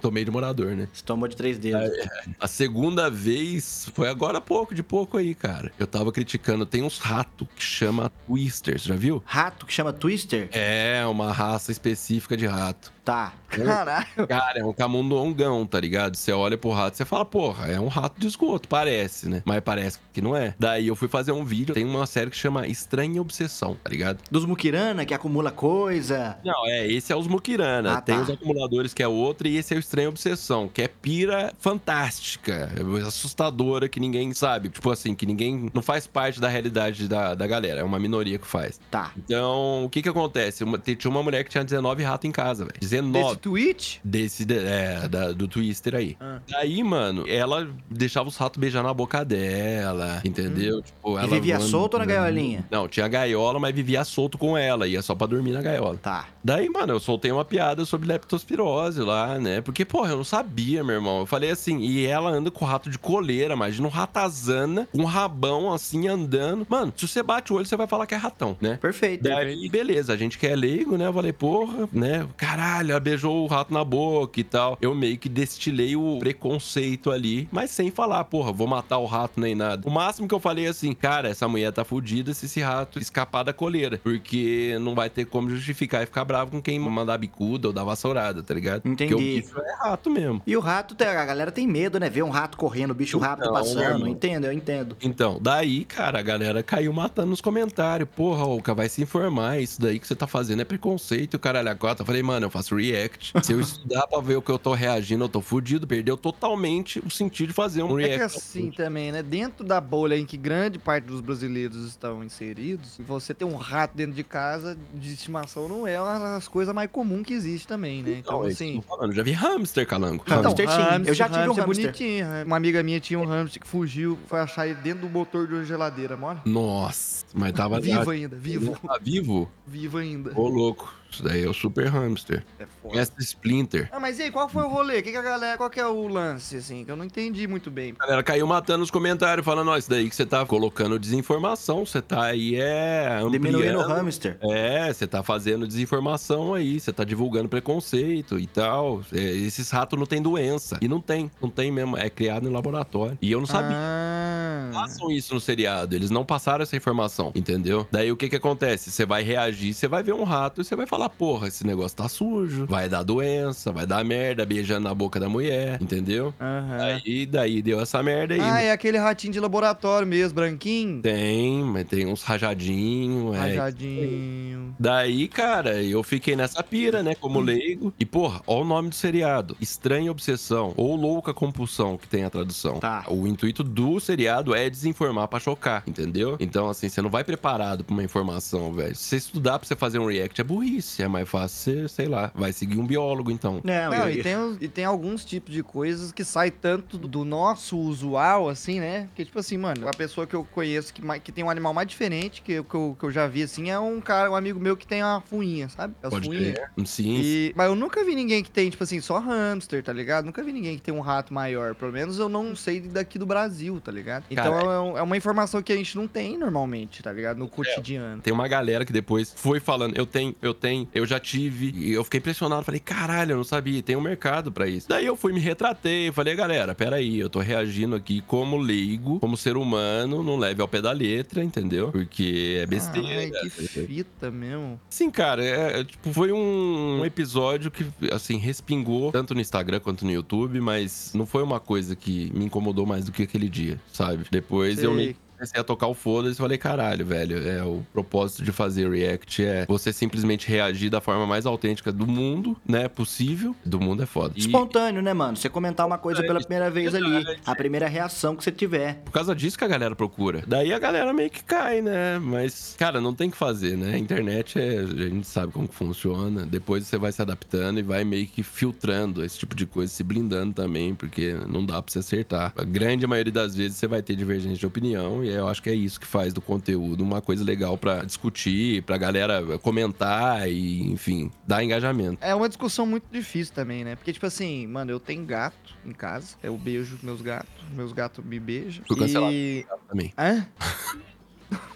tomei de morador, né? Você tomou de três dedos. Aí, a segunda vez, foi agora há pouco, de pouco aí, cara. Eu tava criticando, tem uns ratos que chama Twister, você já viu? Rato que chama Twister? É, uma raça específica de rato. Tá. Caralho. Cara, é um camundongão, tá ligado? Você olha pro rato, você fala, porra, é um rato de esgoto, parece, né? Mas parece que não é. Daí eu fui fazer um vídeo, tem uma série que chama Estranha Obsessão, tá ligado? Dos Muquirana, que acumula coisa. Não, é, esse é os Muquirana. Ah, tem tá. os acumuladores, que é outro, e esse é o Estranha Obsessão, que é pira fantástica, assustadora, que ninguém sabe. Tipo assim, que ninguém, não faz parte da realidade da, da galera, é uma minoria que faz. Tá. Então, o que que acontece? Uma, tinha uma mulher que tinha dezenove ratos em casa, velho. dezenove. Desse Twitch? Desse, é, da, do Twister aí. Ah. Aí, mano, ela deixava os ratos beijar na boca dela, entendeu? Hum. Tipo, ela e vivia manda... solto ou na gaiolinha? Não, tinha gaiola, mas vivia solto com ela, ia só pra dormir na gaiola. Tá. Daí, mano, eu soltei uma piada sobre leptospirose lá, né? Porque, porra, eu não sabia, meu irmão. Eu falei assim, e ela anda com o rato de coleira, imagina um ratazana, um rabão assim, andando. Mano, se você bate o olho, você vai falar que é ratão, né? Perfeito. Daí, beleza, a gente que é leigo, né? Eu falei, porra, né? Caralho, ela beijou o rato na boca e tal. Eu meio que destilei o preconceito ali, mas sem falar, porra, vou matar o rato nem nada. O máximo que eu falei assim, cara, essa mulher tá fodida se esse rato escapar da coleira, porque não vai ter como justificar e ficar bravo com quem mandar bicuda ou dar vassourada, tá ligado? Entendi. Porque o bicho é rato mesmo. E o rato, a galera tem medo, né? Ver um rato correndo, o bicho rápido passando. Entendo, eu entendo. Então, daí, cara, a galera caiu matando nos comentários. Porra, Olka, vai se informar, isso daí que você tá fazendo é preconceito, caralho, a cota. Eu falei, mano, eu faço react. Se eu estudar pra ver o que eu tô reagindo, eu tô fudido. Perdeu totalmente o sentido de fazer um react. É que assim também, né? Dentro da bolha em que grande parte dos brasileiros estão inseridos, você ter um rato dentro de casa de estimação não é uma das coisas mais comuns que existe também, né? Então, não, assim... Eu já vi hamster, Calango. Não, hamster, sim. Hamster, eu já tive hamster, um hamster. Bonitinho. Uma amiga minha tinha um hamster que fugiu, foi achar ele dentro do motor de uma geladeira, mora? Nossa, mas tava... vivo ainda, vivo. Tá vivo? Vivo ainda. Ô, louco. Isso daí é o Super Hamster. É foda. Essa Splinter. Ah, mas e aí, qual foi o rolê? Que que a galera, qual que é o lance, assim? Que eu não entendi muito bem. A galera caiu matando os comentários, falando, ó, isso daí que você tá colocando desinformação, você tá aí, é... diminuindo o hamster. É, você tá fazendo desinformação aí, você tá divulgando preconceito e tal. É, esses ratos não tem doença. E não tem, não tem mesmo. É criado em laboratório. E eu não sabia. Ah. Passam isso no seriado, eles não passaram essa informação, entendeu? Daí o que que acontece? Você vai reagir, você vai ver um rato e você vai falar, porra, esse negócio tá sujo, vai dar doença, vai dar merda, beijando na boca da mulher, entendeu? Uhum. Aí, daí deu essa merda aí. Ah, é aquele ratinho de laboratório mesmo, branquinho? Tem, mas tem uns rajadinhos. Rajadinho. É. Daí, cara, eu fiquei nessa pira, né, como leigo. E, porra, ó o nome do seriado, Estranha Obsessão, ou Louca Compulsão, que tem a tradução. Tá. O intuito do seriado errado é desinformar pra chocar, entendeu? Então, assim, você não vai preparado pra uma informação, velho. Se você estudar pra você fazer um react é burrice, é mais fácil você, sei lá, vai seguir um biólogo, então. Não, não e, tem, e tem alguns tipos de coisas que saem tanto do, do nosso usual, assim, né? Porque, tipo assim, mano, a pessoa que eu conheço que, que tem um animal mais diferente que, que, eu, que eu já vi, assim, é um cara, um amigo meu que tem uma fuinha, sabe? As Pode fuinhas. Ter. Sim. E, mas eu nunca vi ninguém que tem, tipo assim, só hamster, tá ligado? Nunca vi ninguém que tem um rato maior, pelo menos eu não sei daqui do Brasil, tá ligado? Então é, é uma informação que a gente não tem normalmente, tá ligado? No cotidiano. Tem uma galera que depois foi falando, eu tenho, eu tenho, eu já tive, e eu fiquei impressionado, falei, caralho, eu não sabia, tem um mercado pra isso. Daí eu fui, me retratei, falei, galera, peraí, eu tô reagindo aqui como leigo, como ser humano, não leve ao pé da letra, entendeu? Porque é besteira. Ai, que fita mesmo. Sim, cara, é, tipo, foi um, um episódio que, assim, respingou tanto no Instagram quanto no YouTube, mas não foi uma coisa que me incomodou mais do que aquele dia, sabe? Depois Sei. eu me... comecei a tocar o foda-se e falei, caralho, velho, é, o propósito de fazer react é você simplesmente reagir da forma mais autêntica do mundo, né, possível. Do mundo é foda. Espontâneo, e... né, mano? Você comentar uma coisa pela primeira vez ali, a primeira reação que você tiver. Por causa disso que a galera procura. Daí a galera meio que cai, né? Mas, cara, não tem o que fazer, né? A internet, é... a gente sabe como que funciona. Depois você vai se adaptando e vai meio que filtrando esse tipo de coisa, se blindando também, porque não dá pra você acertar. A grande maioria das vezes você vai ter divergência de opinião. E eu acho que é isso que faz do conteúdo uma coisa legal pra discutir, pra galera comentar e, enfim, dar engajamento. É uma discussão muito difícil também, né? Porque, tipo assim, mano, eu tenho gato em casa, eu beijo meus gatos, meus gatos me beijam. Fui cancelado e... também. Hã?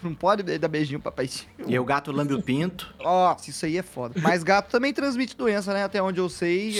Não pode dar beijinho pra paizinho. E o gato lambe o pinto. Nossa, isso aí é foda. Mas gato também transmite doença, né? Até onde eu sei,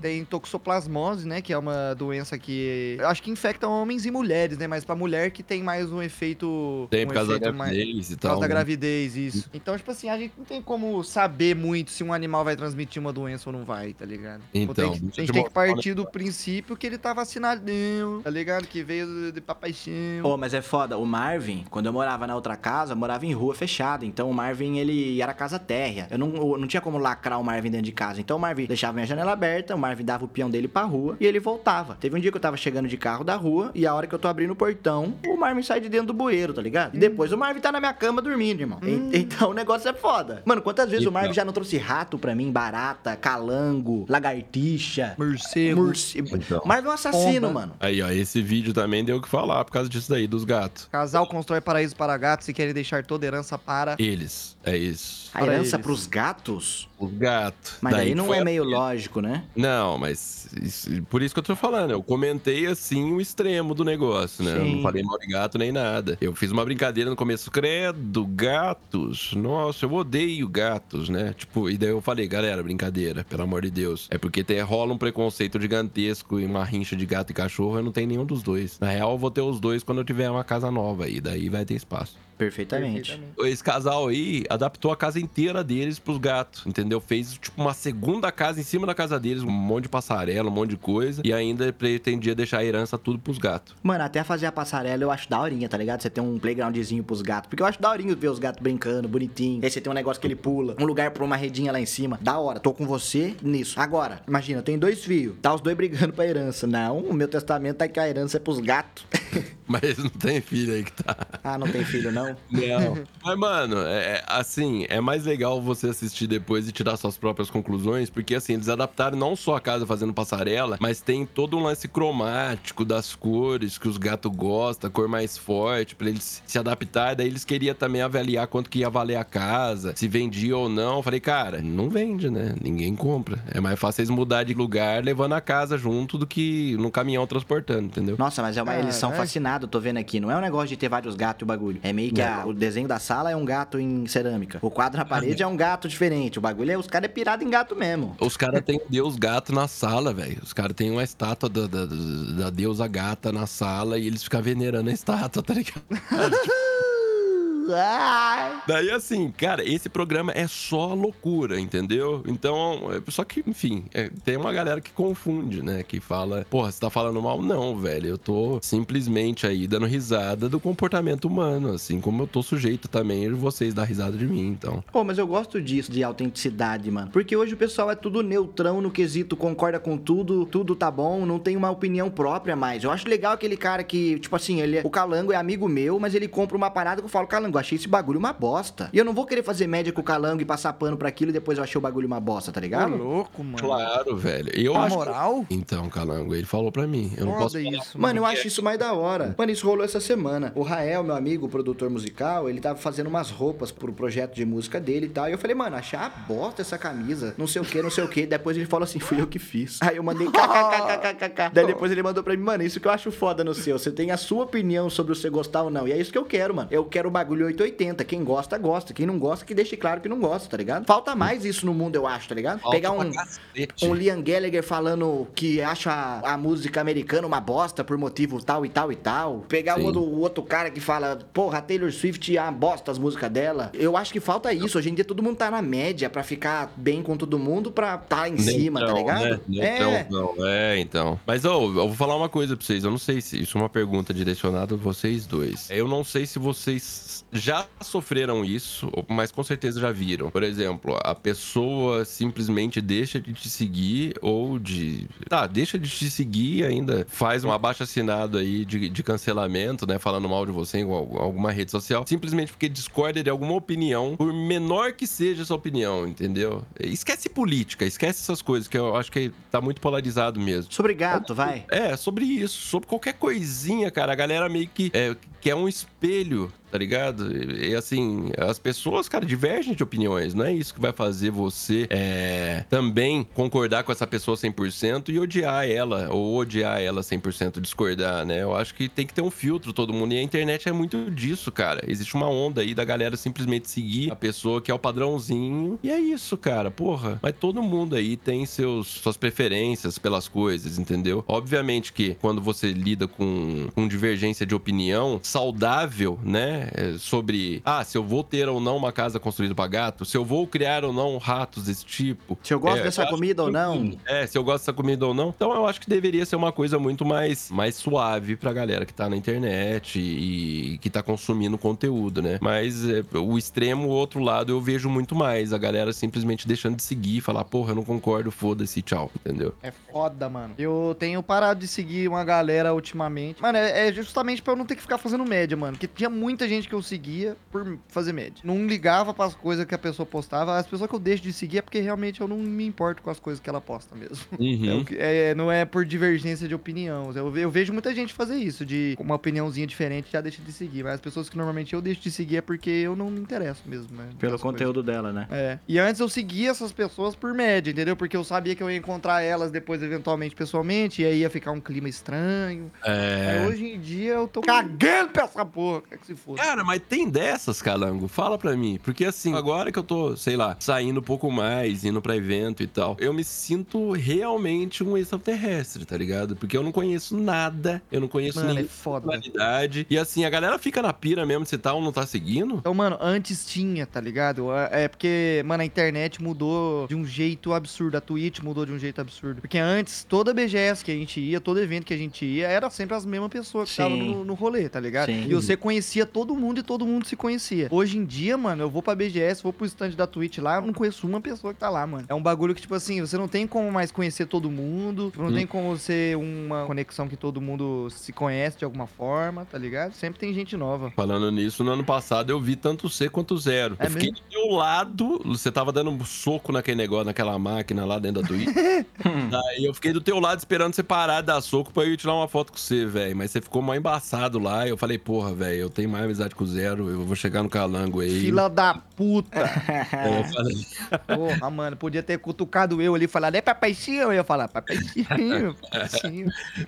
tem toxoplasmose, né? Que é uma doença que... acho que infecta homens e mulheres, né? Mas pra mulher que tem mais um efeito... Tem, um por causa da gravidez mais... e tal. Por causa né? da gravidez, isso. Então, tipo assim, a gente não tem como saber muito se um animal vai transmitir uma doença ou não vai, tá ligado? Então... Tem que, a gente tem que partir do princípio que ele tá vacinadinho, tá ligado? Que veio de papaixinho. Pô, oh, mas é foda. O Marvin, quando eu morava na outra outra casa, morava em rua fechada, então o Marvin, ele era casa térrea, eu não, eu não tinha como lacrar o Marvin dentro de casa, então o Marvin deixava minha janela aberta, o Marvin dava o peão dele pra rua e ele voltava. Teve um dia que eu tava chegando de carro da rua e a hora que eu tô abrindo o portão, o Marvin sai de dentro do bueiro, tá ligado? E depois o Marvin tá na minha cama dormindo, irmão. Hum. E, então o negócio é foda. Mano, quantas vezes e o Marvin não. já não trouxe rato pra mim, barata, calango, lagartixa, morcego. morcego. Então. Marvin é um assassino, Pomba. mano. Aí, ó, esse vídeo também deu o que falar por causa disso daí, dos gatos. Casal constrói paraíso para gatos. Se querem deixar toda herança para... eles, é isso. A herança para os gatos? O gato. Mas daí, daí não é meio a... lógico, né? Não, mas isso, por isso que eu tô falando. Eu comentei, assim, o extremo do negócio, né? Sim. Eu não falei mal de gato nem nada. Eu fiz uma brincadeira no começo. Credo, gatos. Nossa, eu odeio gatos, né? Tipo, e daí eu falei, galera, brincadeira, pelo amor de Deus. É porque tem, rola um preconceito gigantesco e uma rincha de gato e cachorro. Eu não tenho nenhum dos dois. Na real, eu vou ter os dois quando eu tiver uma casa nova. E daí vai ter espaço. Perfeitamente. Perfeitamente. Esse casal aí adaptou a casa inteira deles pros gatos, entendeu? Fez, tipo, uma segunda casa em cima da casa deles, um monte de passarela, um monte de coisa, e ainda pretendia deixar a herança tudo pros gatos. Mano, até fazer a passarela eu acho daorinha, tá ligado? Você tem um playgroundzinho pros gatos, porque eu acho daorinho ver os gatos brincando, bonitinho. Aí você tem um negócio que ele pula, um lugar pra uma redinha lá em cima. Da hora, tô com você nisso. Agora, imagina, eu tenho dois filhos, tá os dois brigando pra herança. Não, o meu testamento tá que a herança é pros gatos. Mas não tem filho aí que tá. Ah, não tem filho, não? Não. Mas, mano, é, assim, é mais legal você assistir depois e tirar suas próprias conclusões, porque, assim, eles adaptaram não só a casa fazendo passarela, mas tem todo um lance cromático das cores que os gatos gostam, cor mais forte, pra eles se adaptarem. Daí eles queriam também avaliar quanto que ia valer a casa, se vendia ou não. Eu falei, cara, não vende, né? Ninguém compra. É mais fácil eles mudar de lugar levando a casa junto do que num caminhão transportando, entendeu? Nossa, mas é uma eleição ah, é? fascinante. Eu tô vendo aqui, não é um negócio de ter vários gatos e o bagulho. É meio que a, o desenho da sala é um gato em cerâmica. O quadro na parede é um gato diferente. O bagulho é... os caras é pirado em gato mesmo. Os caras têm deus gato na sala, velho. Os caras têm uma estátua da, da, da deusa gata na sala e eles ficam venerando a estátua, tá ligado? Daí assim, cara, esse programa é só loucura, entendeu? Então, só que, enfim, é, tem uma galera que confunde, né? Que fala, porra, você tá falando mal? Não, velho, eu tô simplesmente aí dando risada do comportamento humano, assim, como eu tô sujeito também, vocês dar risada de mim, então. Pô, mas eu gosto disso, de autenticidade, mano. Porque hoje o pessoal é tudo neutrão no quesito, concorda com tudo, tudo tá bom, não tem uma opinião própria mais. Eu acho legal aquele cara que, tipo assim, ele é, o Calango é amigo meu, mas ele compra uma parada que eu falo, Calango, achei esse bagulho uma bosta. E eu não vou querer fazer média com o Calango e passar pano pra aquilo e depois eu achei o bagulho uma bosta, tá ligado? Tá louco, mano. Claro, velho. Eu acho... moral? Então, Calango, ele falou pra mim. Eu não posso falar. Mano, eu acho isso mais da hora. Mano, isso rolou essa semana. O Rael, meu amigo, produtor musical, ele tava fazendo umas roupas pro projeto de música dele e tal. E eu falei, mano, achei a bosta essa camisa. Não sei o que, não sei o que. Depois ele falou assim, fui eu que fiz. Aí eu mandei kkkkkkk. Daí depois ele mandou pra mim, mano, isso que eu acho foda no seu. Você tem a sua opinião sobre você gostar ou não. E é isso que eu quero, mano. Eu quero o bagulho oitocentos e oitenta. Quem gosta, gosta. Quem não gosta, que deixe claro que não gosta, tá ligado? Falta mais isso no mundo, eu acho, tá ligado? Falta pegar um, um Liam Gallagher falando que acha a, a música americana uma bosta por motivo tal e tal e tal. Pegar o outro, o outro cara que fala, porra, Taylor Swift é uma bosta as músicas dela. Eu acho que falta isso. Hoje em dia todo mundo tá na média pra ficar bem com todo mundo, pra tá em nem cima, então, tá ligado? Né? É. Então, não. É, então. Mas, ó, oh, eu vou falar uma coisa pra vocês. Eu não sei se... Isso é uma pergunta direcionada a vocês dois. Eu não sei se vocês já sofreram isso, mas com certeza já viram. Por exemplo, a pessoa simplesmente deixa de te seguir ou de... Tá, deixa de te seguir ainda. Faz um abaixo-assinado aí de, de cancelamento, né? Falando mal de você em alguma rede social. Simplesmente porque discorda de alguma opinião, por menor que seja a sua opinião, entendeu? Esquece política, esquece essas coisas, que eu acho que tá muito polarizado mesmo. Sobre gato, vai. É, sobre isso, sobre qualquer coisinha, cara. A galera meio que é, que é um espelho, tá ligado? E, e assim, as pessoas, cara, divergem de opiniões. Não é isso que vai fazer você é, também concordar com essa pessoa cem por cento e odiar ela, ou odiar ela cem por cento, discordar, né? Eu acho que tem que ter um filtro todo mundo. E a internet é muito disso, cara. Existe uma onda aí da galera simplesmente seguir a pessoa que é o padrãozinho. E é isso, cara, porra. Mas todo mundo aí tem seus, suas preferências pelas coisas, entendeu? Obviamente que quando você lida com, com divergência de opinião saudável, né? Sobre, ah, se eu vou ter ou não uma casa construída pra gato, se eu vou criar ou não ratos desse tipo. Se eu gosto é, dessa eu comida que, ou não. É, se eu gosto dessa comida ou não. Então eu acho que deveria ser uma coisa muito mais, mais suave pra galera que tá na internet e, e que tá consumindo conteúdo, né? Mas é, o extremo, o outro lado, eu vejo muito mais. A galera simplesmente deixando de seguir, falar, porra, eu não concordo, foda-se, tchau, entendeu? É foda, mano. Eu tenho parado de seguir uma galera ultimamente. Mano, é, é justamente pra eu não ter que ficar fazendo média, mano. Porque tinha muita gente que eu seguia por fazer média. Não ligava para as coisas que a pessoa postava. As pessoas que eu deixo de seguir é porque realmente eu não me importo com as coisas que ela posta mesmo. Uhum. É, é, não é por divergência de opinião. Eu, eu vejo muita gente fazer isso, de uma opiniãozinha diferente já deixa de seguir. Mas as pessoas que normalmente eu deixo de seguir é porque eu não me interesso mesmo. Né, pelo conteúdo coisas dela, né? É. E antes eu seguia essas pessoas por média, entendeu? Porque eu sabia que eu ia encontrar elas depois, eventualmente, pessoalmente, e aí ia ficar um clima estranho. É. Mas hoje em dia eu tô cagando pra essa porra. Quer que se foda. Cara, mas tem dessas, Calango? Fala pra mim. Porque assim, agora que eu tô, sei lá, saindo um pouco mais, indo pra evento e tal, eu me sinto realmente um extraterrestre, tá ligado? Porque eu não conheço nada, eu não conheço mano, nenhuma qualidade. É e assim, a galera fica na pira mesmo se tal ou não tá seguindo. Então, mano, antes tinha, tá ligado? É porque, mano, a internet mudou de um jeito absurdo. A Twitch mudou de um jeito absurdo. Porque antes, toda B G S que a gente ia, todo evento que a gente ia, era sempre as mesmas pessoas que estavam no, no rolê, tá ligado? Sim. E você conhecia todo mundo e todo mundo se conhecia. Hoje em dia, mano, eu vou pra B G S, vou pro stand da Twitch lá, eu não conheço uma pessoa que tá lá, mano. É um bagulho que, tipo assim, você não tem como mais conhecer todo mundo, não hum. tem como ser uma conexão que todo mundo se conhece de alguma forma, tá ligado? Sempre tem gente nova. Falando nisso, no ano passado eu vi tanto C quanto Zero. É eu mesmo? Fiquei do meu lado, você tava dando um soco naquele negócio, naquela máquina lá dentro da Twitch. Daí eu fiquei do teu lado esperando você parar de dar soco pra eu tirar uma foto com você, velho. Mas você ficou mal embaçado lá, eu falei, porra, velho, eu tenho mais amizade com Zero, eu vou chegar no Calango aí. Fila da puta! É, eu falei. Porra, mano, podia ter cutucado eu ali e falar, é papaizinho? Eu ia falar, papaizinho, papaizinho.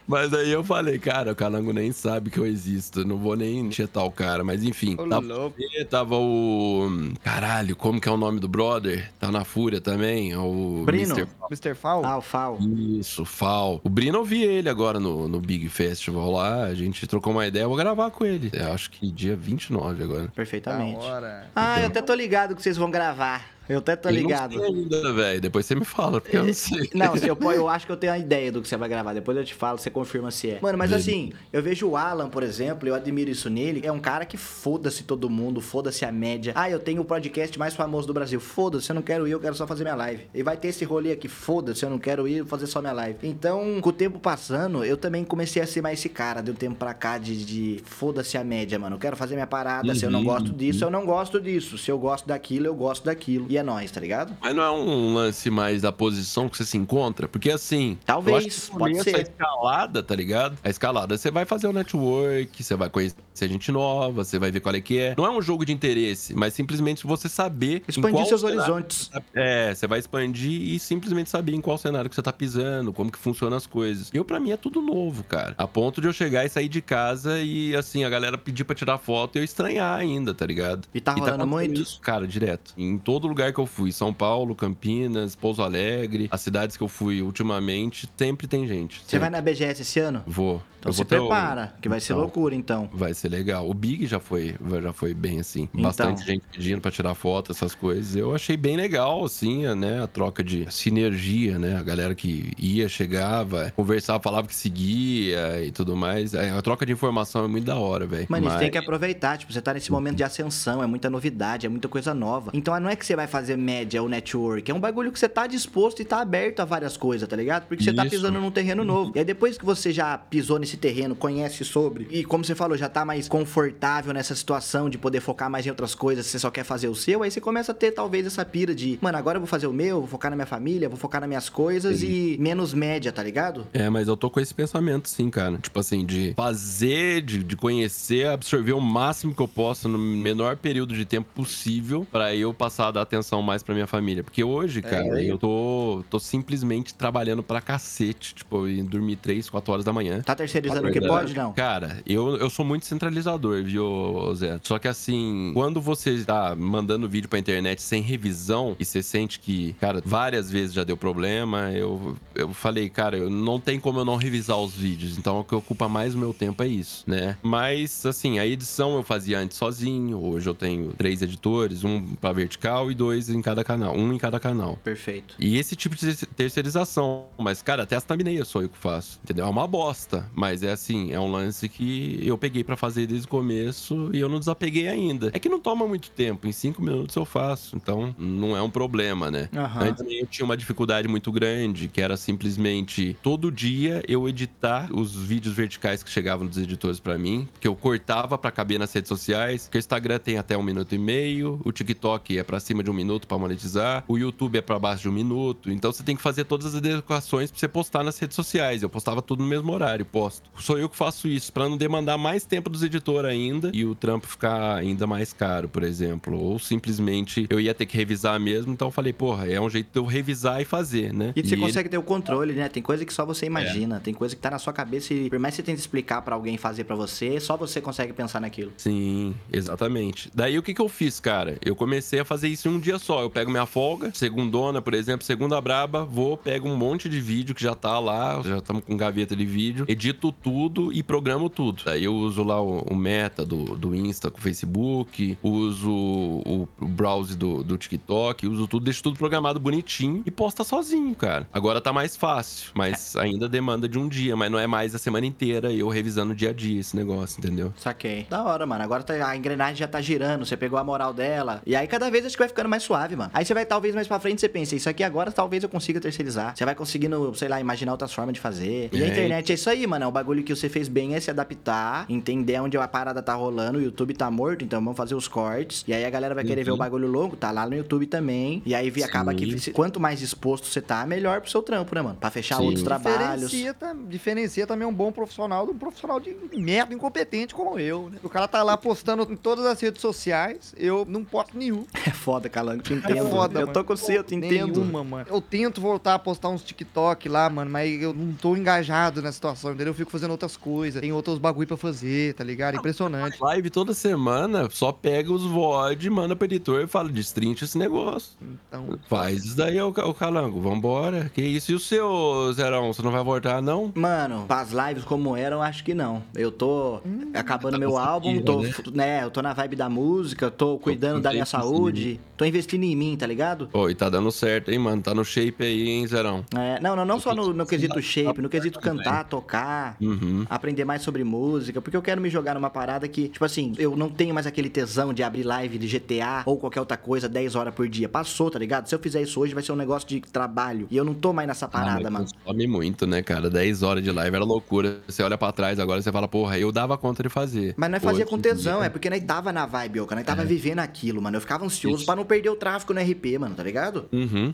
Mas aí eu falei, cara, o Calango nem sabe que eu existo, não vou nem chetar o cara, mas enfim. Ô, tava, louco. Tava o... Caralho, como que é o nome do brother? Tá na Fúria também, o... Brino? mister Fal? Ah, o Fal. Isso, Fal. O Brino, eu vi ele agora no, no Big Festival lá, a gente trocou uma ideia, eu vou gravar com ele. Eu acho que dia vinte e nove agora. Perfeitamente. Agora. Ah, então... eu até tô ligado que vocês vão gravar. Eu até tô ligado. Eu não sei ainda, velho. Depois você me fala, porque eu não sei. Não, se eu, eu acho que eu tenho a ideia do que você vai gravar. Depois eu te falo, você confirma se é. Mano, mas assim, eu vejo o Alan, por exemplo, eu admiro isso nele. É um cara que foda-se todo mundo, foda-se a média. Ah, eu tenho o podcast mais famoso do Brasil. Foda-se, eu não quero ir, eu quero só fazer minha live. E vai ter esse rolê aqui, foda-se, eu não quero ir, fazer só minha live. Então, com o tempo passando, eu também comecei a ser mais esse cara. Deu tempo pra cá de, de foda-se a média, mano. Eu quero fazer minha parada. Uhum. Se eu não gosto disso, eu não gosto disso. Se eu gosto daquilo, eu gosto daquilo. E é nóis, tá ligado? Mas não é um lance mais da posição que você se encontra? Porque assim... Talvez, pode ser. A escalada, tá ligado? A escalada, você vai fazer o network, você vai conhecer gente nova, você vai ver qual é que é. Não é um jogo de interesse, mas simplesmente você saber... Expandir seus horizontes. É, você vai expandir e simplesmente saber em qual cenário que você tá pisando, como que funcionam as coisas. Eu, pra mim, é tudo novo, cara. A ponto de eu chegar e sair de casa e, assim, a galera pedir pra tirar foto e eu estranhar ainda, tá ligado? E tá rolando e tá muito? Isso, cara, direto. Em todo lugar lugar que eu fui, São Paulo, Campinas, Pouso Alegre, as cidades que eu fui ultimamente, sempre tem gente. Sempre. Você vai na B G S esse ano? Vou. Então eu se vou prepara, o... que vai ser então, loucura, então. Vai ser legal. O Big já foi, já foi bem, assim, então. Bastante gente pedindo pra tirar foto, essas coisas. Eu achei bem legal, assim, né, a troca de sinergia, né, a galera que ia, chegava, conversava, falava que seguia e tudo mais. A troca de informação é muito da hora, velho. Mano, Mas... isso tem que aproveitar, tipo, você tá nesse momento de ascensão, é muita novidade, é muita coisa nova. Então, não é que você vai fazer média ou network, é um bagulho que você tá disposto e tá aberto a várias coisas, tá ligado? Porque você Isso. tá pisando num terreno novo. E aí depois que você já pisou nesse terreno, conhece sobre, e como você falou, já tá mais confortável nessa situação de poder focar mais em outras coisas, você só quer fazer o seu, aí você começa a ter talvez essa pira de, mano, agora eu vou fazer o meu, vou focar na minha família, vou focar nas minhas coisas sim. e menos média, tá ligado? É, mas eu tô com esse pensamento sim, cara. Tipo assim, de fazer, de, de conhecer, absorver o máximo que eu posso no menor período de tempo possível pra eu passar a dar atenção atenção mais pra minha família, porque hoje, cara, é, é. eu tô, tô simplesmente trabalhando pra cacete, tipo, em dormir três, quatro horas da manhã. Tá terceirizando o que pode, não? Cara, eu, eu sou muito centralizador, viu, Zé? Só que assim, quando você tá mandando vídeo pra internet sem revisão e você sente que, cara, várias vezes já deu problema, eu, eu falei, cara, eu não tem como eu não revisar os vídeos, então o que ocupa mais o meu tempo é isso, né? Mas, assim, a edição eu fazia antes sozinho, hoje eu tenho três editores, um pra vertical e dois em cada canal, um em cada canal. Perfeito. E esse tipo de terceirização, mas, cara, até as thumbnails sou eu que faço, entendeu? É uma bosta, mas é assim, é um lance que eu peguei pra fazer desde o começo e eu não desapeguei ainda. É que não toma muito tempo, em cinco minutos eu faço, então não é um problema, né? Uhum. Antes eu tinha uma dificuldade muito grande, que era simplesmente todo dia eu editar os vídeos verticais que chegavam dos editores pra mim, que eu cortava pra caber nas redes sociais, que o Instagram tem até um minuto e meio, o TikTok é pra cima de um minuto pra monetizar, o YouTube é pra baixo de um minuto, então você tem que fazer todas as adequações pra você postar nas redes sociais. Eu postava tudo no mesmo horário, posto. Sou eu que faço isso, pra não demandar mais tempo dos editores ainda, e o trampo ficar ainda mais caro, por exemplo, ou simplesmente eu ia ter que revisar mesmo, então eu falei, porra, é um jeito de eu revisar e fazer, né? E você e consegue ele... ter o controle, né? Tem coisa que só você imagina, é. tem coisa que tá na sua cabeça e por mais que você tente explicar pra alguém fazer pra você, só você consegue pensar naquilo. Sim, exatamente. Daí o que que eu fiz, cara? Eu comecei a fazer isso em um dia só, eu pego minha folga, segundona, por exemplo, segunda braba, vou, pego um monte de vídeo que já tá lá, já estamos com gaveta de vídeo, edito tudo e programo tudo. Aí eu uso lá o, o Meta do, do Insta com o Facebook, uso o, o browser do, do TikTok, uso tudo, deixo tudo programado bonitinho e posta sozinho, cara. Agora tá mais fácil, mas ainda demanda de um dia, mas não é mais a semana inteira eu revisando o dia a dia esse negócio, entendeu? Saquei. Da hora, mano. Agora tá, a engrenagem já tá girando, você pegou a moral dela, e aí cada vez acho que vai ficando mais mais suave, mano. Aí você vai, talvez, mais pra frente, você pensa, isso aqui agora, talvez eu consiga terceirizar. Você vai conseguindo, sei lá, imaginar outras formas de fazer. E é. a internet é isso aí, mano. O bagulho que você fez bem é se adaptar, entender onde a parada tá rolando, o YouTube tá morto, então vamos fazer os cortes. E aí a galera vai querer uhum. ver o bagulho longo, tá lá no YouTube também. E aí acaba Sim. que quanto mais exposto você tá, melhor pro seu trampo, né, mano? Pra fechar Sim. outros trabalhos. Diferencia, diferencia também um bom profissional de um profissional de merda, incompetente como eu, né? O cara tá lá postando em todas as redes sociais, eu não posto nenhum. É foda, cara. Te entendo. É foda, eu tô com você, eu te entendo. Nenhuma, mano. Eu tento voltar a postar uns TikTok lá, mano, mas eu não tô engajado na situação, entendeu? Eu fico fazendo outras coisas, tem outros bagulho pra fazer, tá ligado? Impressionante. Live toda semana, só pega os V O D, manda pro editor e fala, destrincha esse negócio. Então... Faz isso daí, o Calango, vambora. Que isso? E o seu, Zerão, você não vai voltar, não? Mano, as lives como eram, acho que não. Eu tô hum, acabando tá meu álbum, tô, né? né? Eu tô na vibe da música, tô cuidando tô da minha saúde, sim. Tô investindo em mim, tá ligado? Pô, e tá dando certo, hein, mano? Tá no shape aí, hein, Zerão? É, não, não, não eu só no, no quesito shape, no quesito cantar, tocar, uhum. aprender mais sobre música, porque eu quero me jogar numa parada que, tipo assim, eu não tenho mais aquele tesão de abrir live de G T A ou qualquer outra coisa dez horas por dia. Passou, tá ligado? Se eu fizer isso hoje, vai ser um negócio de trabalho. E eu não tô mais nessa parada, ah, mano. Consome muito, né, cara? dez horas de live era loucura. Você olha pra trás agora e você fala, porra, eu dava conta de fazer. Mas não é fazer com tesão, é porque nós tava na vibe, eu, cara. Nós tava é. vivendo aquilo, mano. Eu ficava ansioso isso. pra não perder o tráfego no R P, mano, tá ligado? Uhum.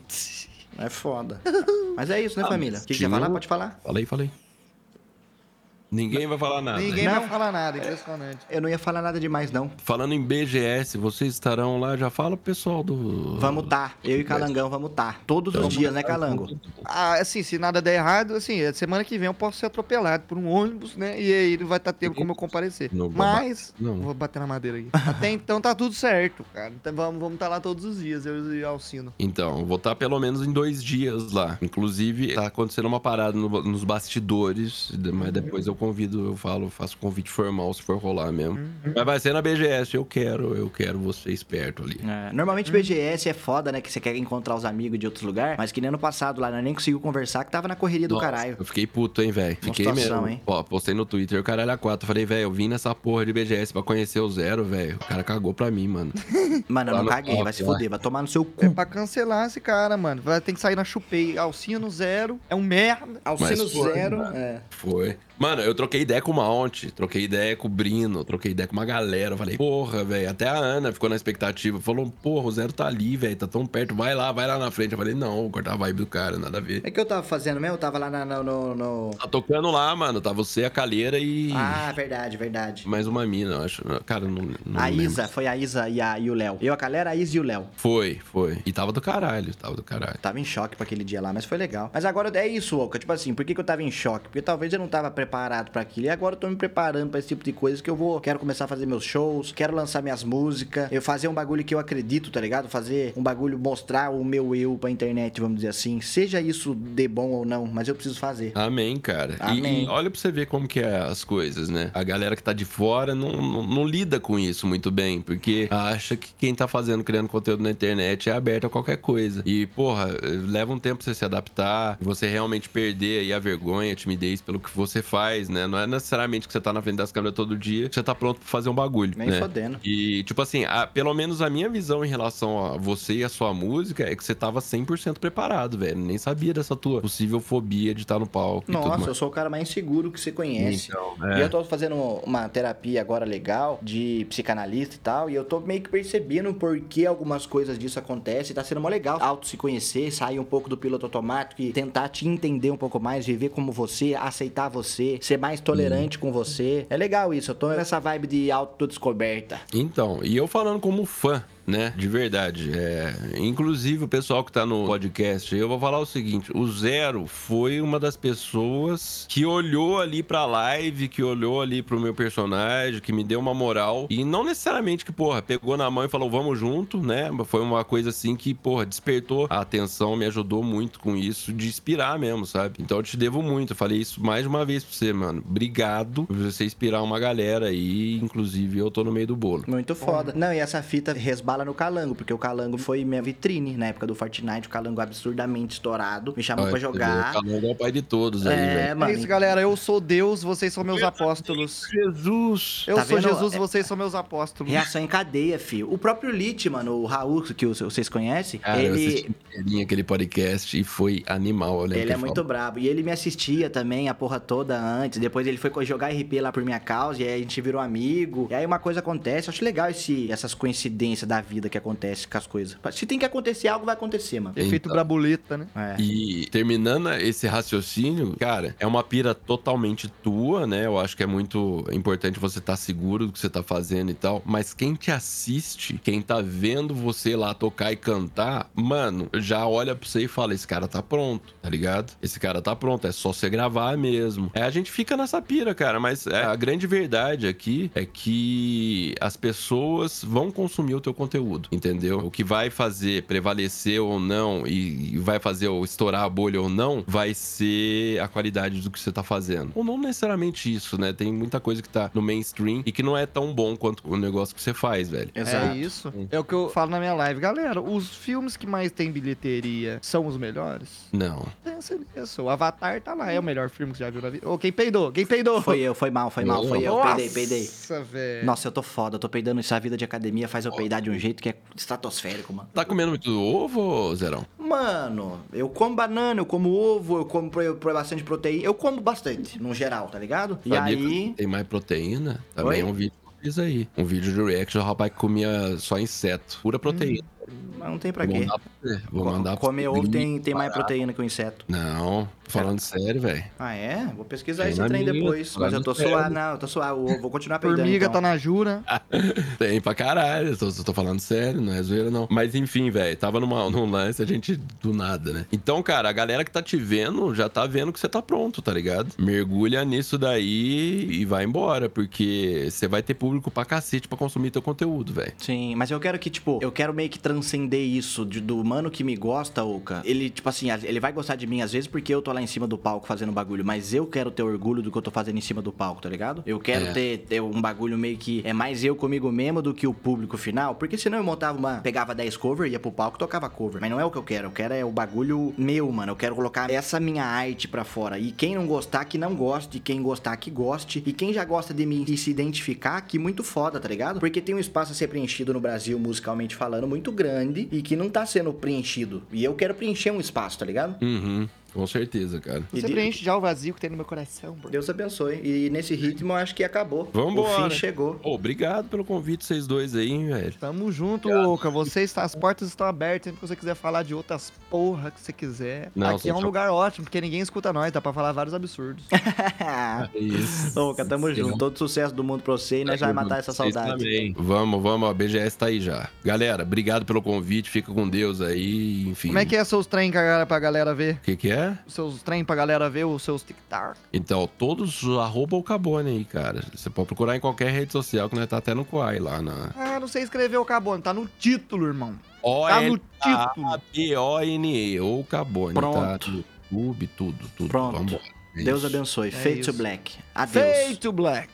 É foda. Mas é isso, né, ah, família? O que quer falar? Pode falar. Falei, falei. Ninguém vai falar nada. Ninguém não. vai falar nada, impressionante. Eu não ia falar nada demais, não. Falando em B G S, vocês estarão lá, já fala pro pessoal do... Vamos tá, eu e Calangão vamos tá. Todos então, os dias, né, Calango? Ah, assim, se nada der errado, assim, semana que vem eu posso ser atropelado por um ônibus, né, e aí não vai estar tempo como eu comparecer. Não, mas, não. vou bater na madeira aqui. Até então tá tudo certo, cara. Então vamos vamos tá lá todos os dias, eu e o Alcino. Então, vou estar pelo menos em dois dias lá. Inclusive, tá acontecendo uma parada no, nos bastidores, mas depois eu convido, eu falo, faço convite formal se for rolar mesmo. Uhum. Mas vai ser na B G S, eu quero, eu quero vocês perto ali. É, normalmente uhum. B G S é foda, né, que você quer encontrar os amigos de outros lugares, mas que nem ano passado lá, nem conseguiu conversar, que tava na correria do Nossa, caralho. Eu fiquei puto, hein, velho. Fiquei situação, mesmo. Hein? Ó, postei no Twitter, o caralho a quatro, falei, velho, eu vim nessa porra de B G S pra conhecer o Zero, velho. O cara cagou pra mim, mano. Mano, eu não caguei, top, vai se foder, vai tomar no seu cu. É pra cancelar esse cara, mano. Vai ter que sair na chupei. Alcino Zero, é um merda. Alcino foi, Zero, mano. é. Foi. Mano, eu troquei ideia com o Mount, troquei ideia com o Brino, troquei ideia com uma galera. Eu falei, porra, velho, até a Ana ficou na expectativa. Falou, porra, o Zero tá ali, velho, tá tão perto, vai lá, vai lá na frente. Eu falei, não, vou cortar a vibe do cara, nada a ver. É que eu tava fazendo mesmo? Eu tava lá na, no, no... Tá tocando lá, mano, tá você, a Caleira e... Ah, verdade, verdade. Mais uma mina, eu acho. Cara, não, não A lembro. Isa, foi a Isa e, a, e o Léo. Eu, a Caleira, a Isa e o Léo. Foi, foi. E tava do caralho, tava do caralho. Tava em choque pra aquele dia lá, mas foi legal. Mas agora é isso, Oka, tipo assim, por que que eu tava em choque? Porque talvez eu não tava preparado pra aquilo. E agora eu tô me preparando pra esse tipo de coisa que eu vou... Quero começar a fazer meus shows, quero lançar minhas músicas, eu fazer um bagulho que eu acredito, tá ligado? Fazer um bagulho, mostrar o meu eu pra internet, vamos dizer assim. Seja isso de bom ou não, mas eu preciso fazer. Amém, cara. Amém. E, e olha pra você ver como que é as coisas, né? A galera que tá de fora não, não, não lida com isso muito bem, porque acha que quem tá fazendo, criando conteúdo na internet é aberto a qualquer coisa. E, porra, leva um tempo pra você se adaptar, você realmente perder aí a vergonha, a timidez pelo que você faz. Faz, né? Não é necessariamente que você tá na frente das câmeras todo dia, você tá pronto pra fazer um bagulho, Nem né? fodendo. E, tipo assim, a, pelo menos a minha visão em relação a você e a sua música é que você tava cem por cento preparado, velho. Nem sabia dessa tua possível fobia de estar tá no palco. Nossa, eu sou o cara mais inseguro que você conhece. Então, é. E eu tô fazendo uma terapia agora legal de psicanalista e tal, e eu tô meio que percebendo por que algumas coisas disso acontecem. Tá sendo mó legal auto se conhecer, sair um pouco do piloto automático e tentar te entender um pouco mais, viver como você, aceitar você, ser mais tolerante hum. com você. É legal isso, eu tô nessa vibe de autodescoberta. Então, e eu falando como fã, né? De verdade. É... Inclusive, o pessoal que tá no podcast, eu vou falar o seguinte, o Zero foi uma das pessoas que olhou ali pra live, que olhou ali pro meu personagem, que me deu uma moral. E não necessariamente que, porra, pegou na mão e falou, vamos junto, né? Foi uma coisa assim que, porra, despertou a atenção, me ajudou muito com isso, de inspirar mesmo, sabe? Então eu te devo muito. Eu falei isso mais uma vez pra você, mano. Obrigado por você inspirar uma galera aí, inclusive eu tô no meio do bolo. Muito foda. Não, e essa fita resbala no Calango, porque o Calango foi minha vitrine na época do Fortnite, o Calango absurdamente estourado, me chamou Ai, pra jogar. O Calango é o pai de todos aí, é, velho. Mano. É isso, galera, eu sou Deus, vocês são meus apóstolos. Jesus! Eu tá sou vendo? Jesus, vocês é... são meus apóstolos. Reação em cadeia, filho. O próprio Lit, mano, o Raul, que vocês conhecem, cara, ele... eu aquele podcast e foi animal, né? Ele é muito fala. brabo, e ele me assistia também a porra toda antes, depois ele foi jogar R P lá por minha causa, e aí a gente virou amigo, e aí uma coisa acontece, eu acho legal esse, essas coincidências da vida que acontece com as coisas. Se tem que acontecer algo, vai acontecer, mano. Efeito então, braboleta, né? É. E terminando esse raciocínio, cara, é uma pira totalmente tua, né? Eu acho que é muito importante você estar tá seguro do que você tá fazendo e tal. Mas quem te assiste, quem tá vendo você lá tocar e cantar, mano, já olha pra você e fala, esse cara tá pronto, tá ligado? Esse cara tá pronto, é só você gravar mesmo. É, a gente fica nessa pira, cara, mas é, a grande verdade aqui é que as pessoas vão consumir o teu conteúdo, entendeu? O que vai fazer prevalecer ou não e vai fazer ou estourar a bolha ou não, vai ser a qualidade do que você tá fazendo. Ou não necessariamente isso, né? Tem muita coisa que tá no mainstream e que não é tão bom quanto o negócio que você faz, velho. Exato. É isso. É o que eu falo na minha live. Galera, os filmes que mais tem bilheteria são os melhores? Não. Pensa nisso. O Avatar tá lá. É o melhor filme que você já viu na vida. Ô, oh, quem peidou? Quem peidou? Foi eu, foi mal, foi mal, foi eu. Nossa, peidei, peidei. Nossa, velho. Nossa, eu tô foda. Eu tô peidando. Essa vida de academia faz eu peidar de um jeito que é estratosférico, mano. Tá comendo muito ovo, Zerão? Mano, eu como banana, eu como ovo, eu como bastante proteína. Eu como bastante, no geral, tá ligado? E aí... Tem mais proteína? Também é um vídeo que eu fiz aí. Um vídeo de reaction do rapaz que comia só inseto. Pura proteína. Hum. Mas não tem pra quê. Vou mandar pra comer ovo tem, tem mais proteína que o inseto. Não, tô falando sério, velho. Ah, é? Vou pesquisar esse trem depois. Mas eu tô suado, não, eu tô suado. Vou continuar peidando. Formiga tá na jura. Tem pra caralho. Tô, tô falando sério, não é zoeira, não. Mas enfim, velho, tava numa, num lance, a gente do nada, né? Então, cara, a galera que tá te vendo já tá vendo que você tá pronto, tá ligado? Mergulha nisso daí e vai embora, porque você vai ter público pra cacete pra consumir teu conteúdo, velho. Sim, mas eu quero que, tipo, eu quero meio que transcender isso de, do mano que me gosta, Oka. Ele, tipo assim, ele vai gostar de mim às vezes porque eu tô lá em cima do palco fazendo bagulho, mas eu quero ter orgulho do que eu tô fazendo em cima do palco, tá ligado? Eu quero é. ter, ter um bagulho meio que é mais eu comigo mesmo do que o público final, porque senão eu montava uma, pegava dez cover, ia pro palco, tocava cover, mas não é o que eu quero, eu quero é o bagulho meu, mano, eu quero colocar essa minha arte pra fora, e quem não gostar que não goste, quem gostar que goste, e quem já gosta de mim e se identificar, que muito foda, tá ligado? Porque tem um espaço a ser preenchido no Brasil, musicalmente falando, muito grande, e que não tá sendo preenchido. E eu quero preencher um espaço, tá ligado? Uhum. Com certeza, cara. Você preenche já o vazio que tem no meu coração, bro. Deus abençoe. E nesse ritmo, eu acho que acabou. Vamos embora. O fim chegou. Oh, obrigado pelo convite, vocês dois aí, hein, velho. Tamo junto, Oka. Vocês, as portas estão abertas. Sempre que você quiser falar de outras porra que você quiser. Não, aqui é um só... lugar ótimo, porque ninguém escuta nós. Dá pra falar vários absurdos. Isso. Oka, tamo Sim. junto. Todo sucesso do mundo pra você e nós vamos matar essa saudade. Também. Vamos, vamos. A B G S tá aí já. Galera, obrigado pelo convite. Fica com Deus aí, enfim. Como é que é seus trem pra galera ver? O que que é? Os seus trem pra galera ver, os seus TikTok. Então, todos arroba Olkabone aí, cara. Você pode procurar em qualquer rede social que nós tá até no Quai lá na... Ah, não sei escrever Olkabone, tá no título, irmão. O tá no título. B O N E, Olkabone. Pronto. Tá no YouTube, tudo, tudo. Pronto. Vamos. Deus abençoe. É Fade to Black. Adeus. Fade to Black.